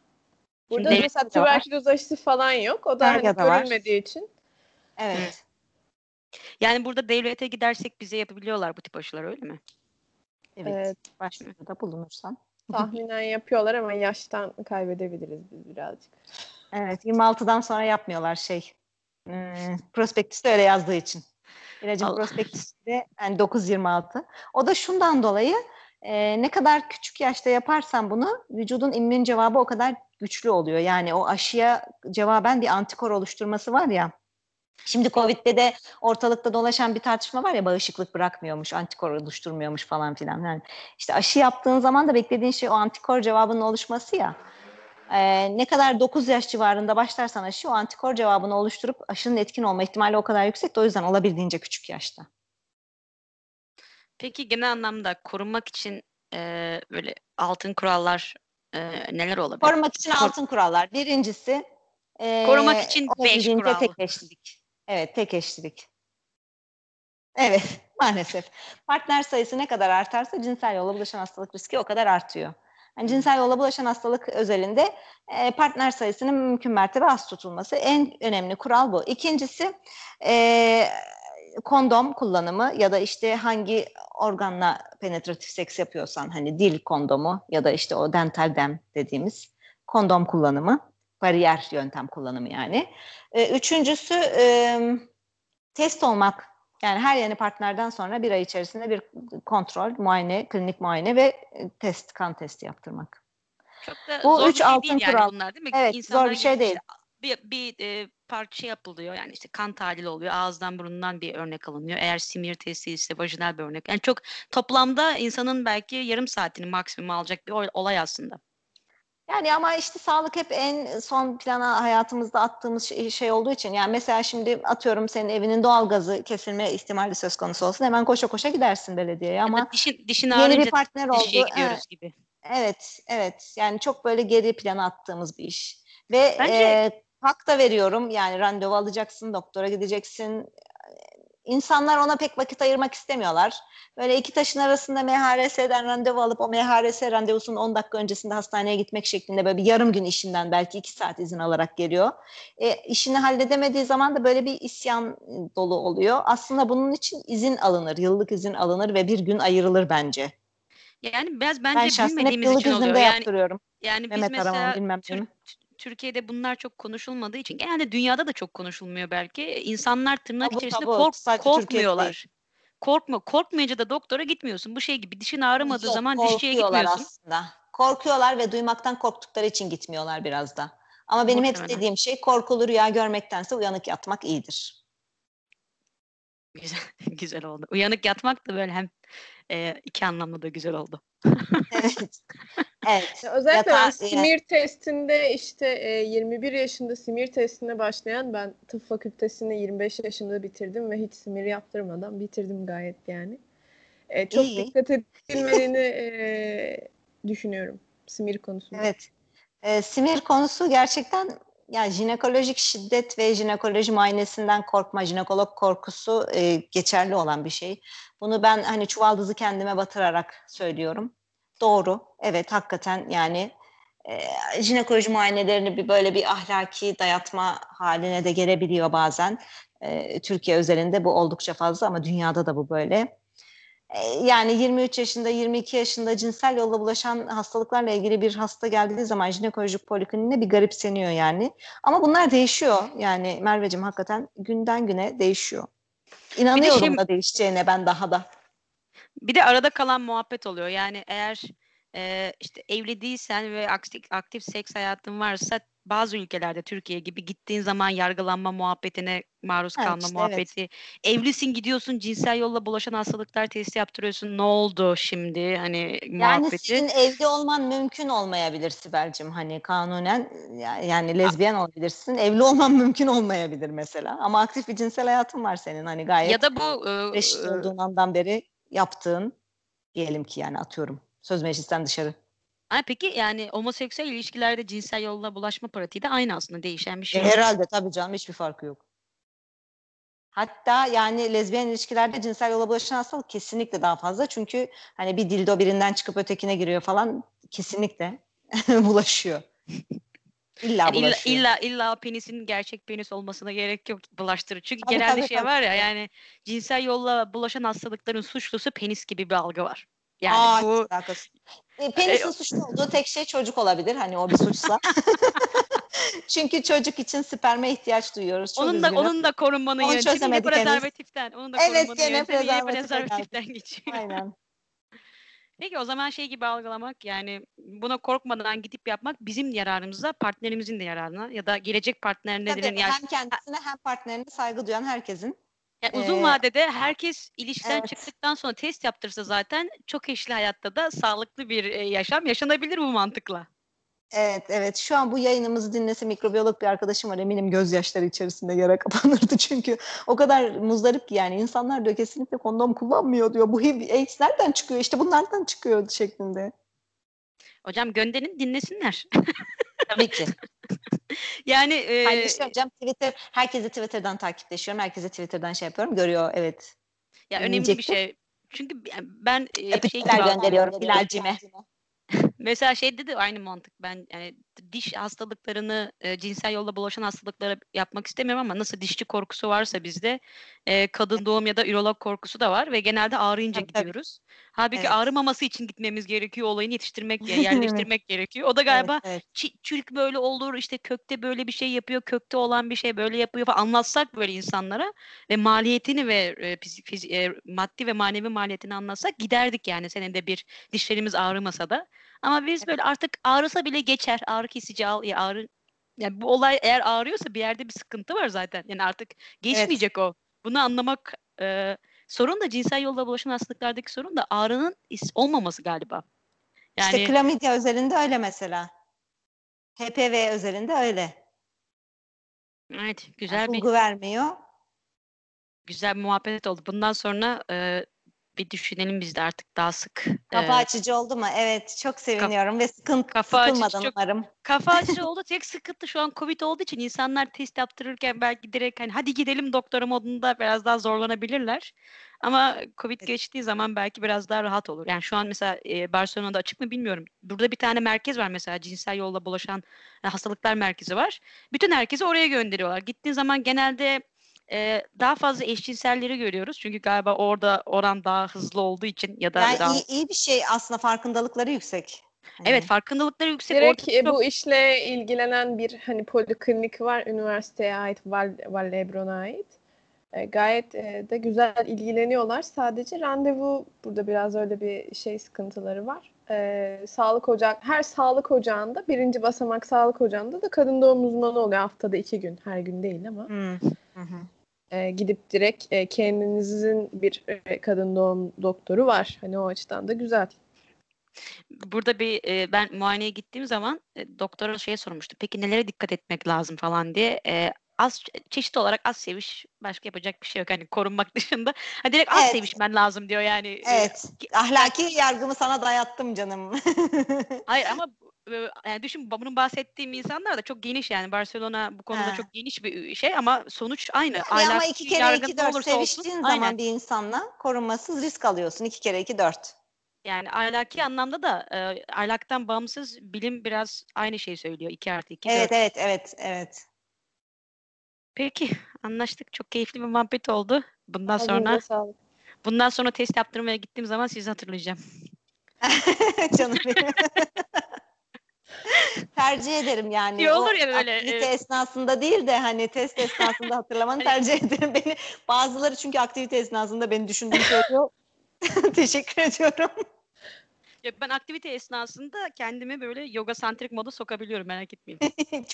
Burada şimdi mesela tüberküloz aşısı falan yok. O da hani görülmediği için. Evet. Yani burada devlete gidersek bize yapabiliyorlar bu tip aşılar öyle mi? Evet, evet. Başvuruda bulunursan. tahminen yapıyorlar ama yaştan kaybedebiliriz biz birazcık. Evet, yirmi altıdan sonra yapmıyorlar şey. E, prospektüste öyle yazdığı için. İlacın prospektüsünde yani dokuz yirmi altı. O da şundan dolayı e, ne kadar küçük yaşta yaparsan bunu vücudun immün cevabı o kadar güçlü oluyor. Yani o aşıya cevaben bir antikor oluşturması var ya. Şimdi Covid'de de ortalıkta dolaşan bir tartışma var ya, bağışıklık bırakmıyormuş, antikor oluşturmuyormuş falan filan. Yani işte aşı yaptığın zaman da beklediğin şey o antikor cevabının oluşması ya. Ee, ne kadar dokuz yaş civarında başlarsan aşı, o antikor cevabını oluşturup aşının etkin olma ihtimali o kadar yüksek de o yüzden olabildiğince küçük yaşta. Peki genel anlamda korunmak için e, böyle altın kurallar e, neler olabilir? Korumak için altın kurallar. Birincisi e, korumak için beş kural. Tek eşlilik. Evet, tek eşlilik. Evet, maalesef. Partner sayısı ne kadar artarsa cinsel yolla bulaşan hastalık riski o kadar artıyor. Yani cinsel yolla bulaşan hastalık özelinde e, partner sayısının mümkün mertebe az tutulması. En önemli kural bu. İkincisi e, kondom kullanımı ya da işte hangi organla penetratif seks yapıyorsan, hani dil kondomu ya da işte o dental dam dediğimiz kondom kullanımı, bariyer yöntem kullanımı yani. E, üçüncüsü e, test olmak. Yani her yeni partnerden sonra bir ay içerisinde bir kontrol, muayene, klinik muayene ve test, kan testi yaptırmak. Çok da bu zor üç bir şey altın değil yani kural. Bunlar değil mi? Evet, İnsanlar zor bir şey değil. Işte bir bir e, parça yapılıyor yani işte kan tahlili oluyor, ağızdan burundan bir örnek alınıyor. Eğer simir testi ise vajinal bir örnek. Yani çok toplamda insanın belki yarım saatini maksimum alacak bir olay aslında. Yani ama işte sağlık hep en son plana hayatımızda attığımız şey olduğu için. Yani mesela şimdi atıyorum senin evinin doğalgazı kesilme ihtimali söz konusu olsun. Hemen koşa koşa gidersin belediyeye ama evet, dişin, dişin yeni bir partner oldu. Evet, gibi. evet, evet. Yani çok böyle geri plana attığımız bir iş. Ve Bence... e, hak da veriyorum. Yani randevu alacaksın, doktora gideceksin. İnsanlar ona pek vakit ayırmak istemiyorlar. Böyle iki taşın arasında M H R S'den randevu alıp o M H R S randevusunun on dakika öncesinde hastaneye gitmek şeklinde böyle bir yarım gün işinden belki iki saat izin alarak geliyor. E, işini halledemediği zaman da böyle bir isyan dolu oluyor. Aslında bunun için izin alınır, yıllık izin alınır ve bir gün ayrılır bence. Yani biraz bence ben şahsen bilmediğimiz için oluyor. Yani, yaptırıyorum. Yani biz Mehmet mesela Araman, bilmem Türk, Türkiye'de bunlar çok konuşulmadığı için, genelde dünyada da çok konuşulmuyor belki. İnsanlar tırnak tabu, içerisinde tabu, kork, korkmuyorlar. Korkma, korkmayınca da doktora gitmiyorsun. Bu şey gibi dişin ağrımadığı Yok, zaman dişçiye gitmiyorsun. Aslında. Korkuyorlar ve duymaktan korktukları için gitmiyorlar biraz da. Ama benim Muhtemelen. hep dediğim şey, korkulu rüya görmektense uyanık yatmak iyidir. Güzel, güzel oldu. Uyanık yatmak da böyle hem e, iki anlamda da güzel oldu. evet. evet. Özellikle Yata, simir yani. testinde işte e, yirmi bir yaşında simir testine başlayan, ben tıp fakültesini yirmi beş yaşında bitirdim ve hiç simir yaptırmadan bitirdim gayet yani. E, çok İyi. dikkat edilmediğini e, düşünüyorum simir konusunda. Evet. E, simir konusu gerçekten... Yani jinekolojik şiddet ve jinekoloji muayenesinden korkma, jinekolog korkusu e, geçerli olan bir şey. Bunu ben hani çuvaldızı kendime batırarak söylüyorum. Doğru, evet hakikaten yani e, jinekoloji muayenelerini bir böyle bir ahlaki dayatma haline de gelebiliyor bazen. E, Türkiye özelinde bu oldukça fazla ama dünyada da bu böyle. Yani yirmi üç yaşında, yirmi iki yaşında cinsel yolla bulaşan hastalıklarla ilgili bir hasta geldiği zaman jinekolojik polikliniğine bir garipseniyor yani. Ama bunlar değişiyor yani Merveciğim, hakikaten günden güne değişiyor. İnanıyorum şey, da değişeceğine ben daha da. Bir de arada kalan muhabbet oluyor yani eğer e, işte evli değilsen ve aktif, aktif seks hayatın varsa bazı ülkelerde Türkiye gibi gittiğin zaman yargılanma muhabbetine maruz evet, kalma işte, muhabbeti. Evet. Evlisin gidiyorsun cinsel yolla bulaşan hastalıklar testi yaptırıyorsun. Ne oldu şimdi hani muhabbeti? Yani senin evli olman mümkün olmayabilir Sibel'cim. Hani kanunen yani lezbiyen A- olabilirsin. Evli olman mümkün olmayabilir mesela. Ama aktif bir cinsel hayatın var senin. Hani gayet ya da bu reşit e, olduğun andan beri yaptığın diyelim ki yani atıyorum. Söz meclisten dışarı. Ay peki yani homoseksüel ilişkilerde cinsel yolla bulaşma pratiği de aynı aslında, değişen bir şey. E, herhalde tabii canım, hiçbir farkı yok. Hatta yani lezbiyen ilişkilerde cinsel yolla bulaşan hastalık kesinlikle daha fazla. Çünkü hani bir dildo birinden çıkıp ötekine giriyor falan, kesinlikle bulaşıyor. İlla yani bulaşıyor. İlla, illa, illa penisin gerçek penis olmasına gerek yok bulaştırır. Çünkü tabii, genelde tabii, şey tabii. var ya yani cinsel yolla bulaşan hastalıkların suçlusu penis gibi bir algı var. Yani Aa, bu e, Penis'in e, suçlu olduğu tek şey çocuk olabilir. Hani o bir suçsa. Çünkü çocuk için sperme ihtiyaç duyuyoruz. Çok onun da üzgünüm. Onun da korunmanın yönetimi. Onu çözemedik henüz. Prezervatiften. Onun da evet, korunmanın yönetimi yine prezervatiften geçiyor. Aynen. Peki o zaman şey gibi algılamak, yani buna korkmadan gidip yapmak bizim yararımıza, partnerimizin de yararına ya da gelecek partnerine. Tabii, hem yaş- kendisine hem partnerine saygı duyan herkesin. Yani ee, uzun vadede herkes ilişkiden evet. çıktıktan sonra test yaptırsa zaten çok eşli hayatta da sağlıklı bir yaşam yaşanabilir bu mantıkla. Evet evet şu an bu yayınımızı dinlese mikrobiyolog bir arkadaşım var, eminim gözyaşları içerisinde yara kapanırdı çünkü o kadar muzdarip ki yani insanlar diyor kesinlikle kondom kullanmıyor diyor, bu H I V AIDS nereden çıkıyor işte bunlardan çıkıyor şeklinde. Hocam gönderin dinlesinler. Tabii ki. Yani e... paylaşıyorum hocam Twitter, herkesi Twitter'dan takipleşiyorum, herkesi Twitter'dan şey yapıyorum, görüyor evet. Ya önemli bir şey çünkü ben e, bir şey gönderiyorum ilacime. Mesela şey dedi aynı mantık, ben yani diş hastalıklarını e, cinsel yolla bulaşan hastalıklara yapmak istemiyorum ama nasıl dişçi korkusu varsa bizde e, kadın doğum ya da ürolog korkusu da var ve genelde ağrıyınca evet, gidiyoruz. Halbuki evet. ağrımaması için gitmemiz gerekiyor, olayını yetiştirmek yerleştirmek gerekiyor. O da galiba evet, evet. çürük böyle olur işte, kökte böyle bir şey yapıyor, kökte olan bir şey böyle yapıyor falan anlatsak böyle insanlara ve maliyetini ve e, fiz- e, maddi ve manevi maliyetini anlatsak giderdik yani senede bir dişlerimiz ağrımasa da. Ama biz böyle artık ağrısa bile geçer. Ağrı kesici al ya ağrı. Yani bu olay eğer ağrıyorsa bir yerde bir sıkıntı var zaten. Yani artık geçmeyecek evet. o. Bunu anlamak e, sorun da cinsel yolla bulaşan hastalıklardaki sorun da ağrının olmaması galiba. Yani İşte klamidya özelinde öyle mesela. H P V özelinde öyle. Evet, güzel yani bir bulgu vermiyor. Güzel bir muhabbet oldu. Bundan sonra e, bir düşünelim biz de artık daha sık. Kafa e, açıcı oldu mu? Evet, çok seviniyorum kaf- ve sıkın, kafa sıkılmadan çok, umarım. Kafa açıcı oldu. Tek sıkıntı şu an COVID olduğu için insanlar test yaptırırken belki direkt hani hadi gidelim doktora modunda biraz daha zorlanabilirler. Ama COVID evet. geçtiği zaman belki biraz daha rahat olur. Yani şu an mesela e, Barcelona'da açık mı bilmiyorum. Burada bir tane merkez var mesela, cinsel yolla bulaşan hastalıklar merkezi var. Bütün herkesi oraya gönderiyorlar. Gittiğin zaman genelde Ee, daha fazla eşcinselleri görüyoruz. Çünkü galiba orada oran daha hızlı olduğu için ya da yani daha... iyi, iyi bir şey aslında, farkındalıkları yüksek. Yani. Evet, farkındalıkları yüksek. Direkt orada... bu işle ilgilenen bir hani poliklinik var. Üniversiteye ait, Vallebron'a ait. E, gayet e, de güzel ilgileniyorlar. Sadece randevu, burada biraz öyle bir şey sıkıntıları var. E, sağlık ocağı, her sağlık ocağında birinci basamak sağlık ocağında da kadın doğum uzmanı oluyor. Haftada iki gün, her gün değil ama. Hı hı. hı. E, gidip direkt e, kendinizin bir e, kadın doğum doktoru var. Hani o açıdan da güzel. Burada bir e, ben muayeneye gittiğim zaman e, doktora şeye sormuştu. Peki nelere dikkat etmek lazım falan diye. E, az çeşit olarak az seviş, başka yapacak bir şey yok. Hani korunmak dışında. Ha, direkt az evet. sevişmen lazım diyor yani. Evet. E, Ahlaki yargımı sana dayattım canım. Hayır ama yani düşün, bunun bahsettiğim insanlar da çok geniş yani. Barcelona bu konuda ha. çok geniş bir şey ama sonuç aynı. Yani aylak, ama iki kere iki dört seviştiğin olsun, zaman aynen. bir insanla korunmasız risk alıyorsun. İki kere iki dört. Yani ahlaki anlamda da e, ahlaktan bağımsız bilim biraz aynı şeyi söylüyor. İki artı iki evet, dört. Evet evet evet. Peki anlaştık. Çok keyifli bir muhabbet oldu. Bundan Hadi sonra bundan sonra test yaptırmaya gittiğim zaman sizi hatırlayacağım. Canım benim. Tercih ederim yani. İyi olur ya böyle. Aktivite evet. esnasında değil de hani test esnasında hatırlamanı tercih ederim. Beni bazıları çünkü aktivite esnasında beni düşündüğünü söylüyor. Teşekkür ediyorum. Ya ben aktivite esnasında kendimi böyle yoga santrik moda sokabiliyorum, merak etmeyin.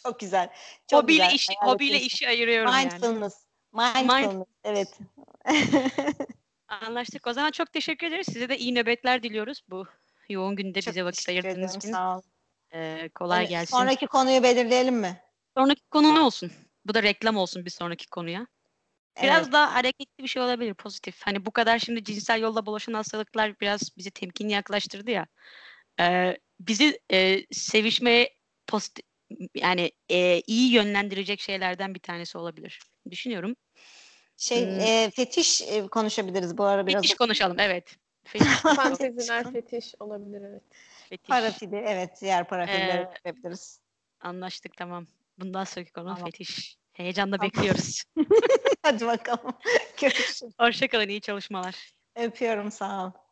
Çok güzel. Çok hobiyle güzel. Işi, hobiyle işi ayırıyorum mindfulness. Yani. Mindfulness. Mindfulness. Evet. Anlaştık. O zaman çok teşekkür ederiz. Size de iyi nöbetler diliyoruz bu yoğun günde çok bize vakit ayırdığınız için. Sağ olun. Ee, kolay yani gelsin. Sonraki konuyu belirleyelim mi? Sonraki konu ne olsun? Bu da reklam olsun bir sonraki konuya. Biraz evet. daha hareketli bir şey olabilir, pozitif. Hani bu kadar şimdi cinsel yolla bulaşan hastalıklar biraz bizi temkinli yaklaştırdı ya. Ee, bizi e, sevişmeye pozitif, yani e, iyi yönlendirecek şeylerden bir tanesi olabilir. Düşünüyorum. Şey hmm. e, fetiş e, konuşabiliriz bu ara biraz. Fetiş konuşalım evet. Fetiş. Fanteziner fetiş olabilir evet. Fetiş. Parafili evet, diğer parafilleri ee, görebiliriz. Anlaştık tamam. Bundan sonraki konu tamam. fetiş. Heyecanla tamam. bekliyoruz. Hadi bakalım. Görüşürüz. Hoşçakalın, iyi çalışmalar. Öpüyorum, sağ ol.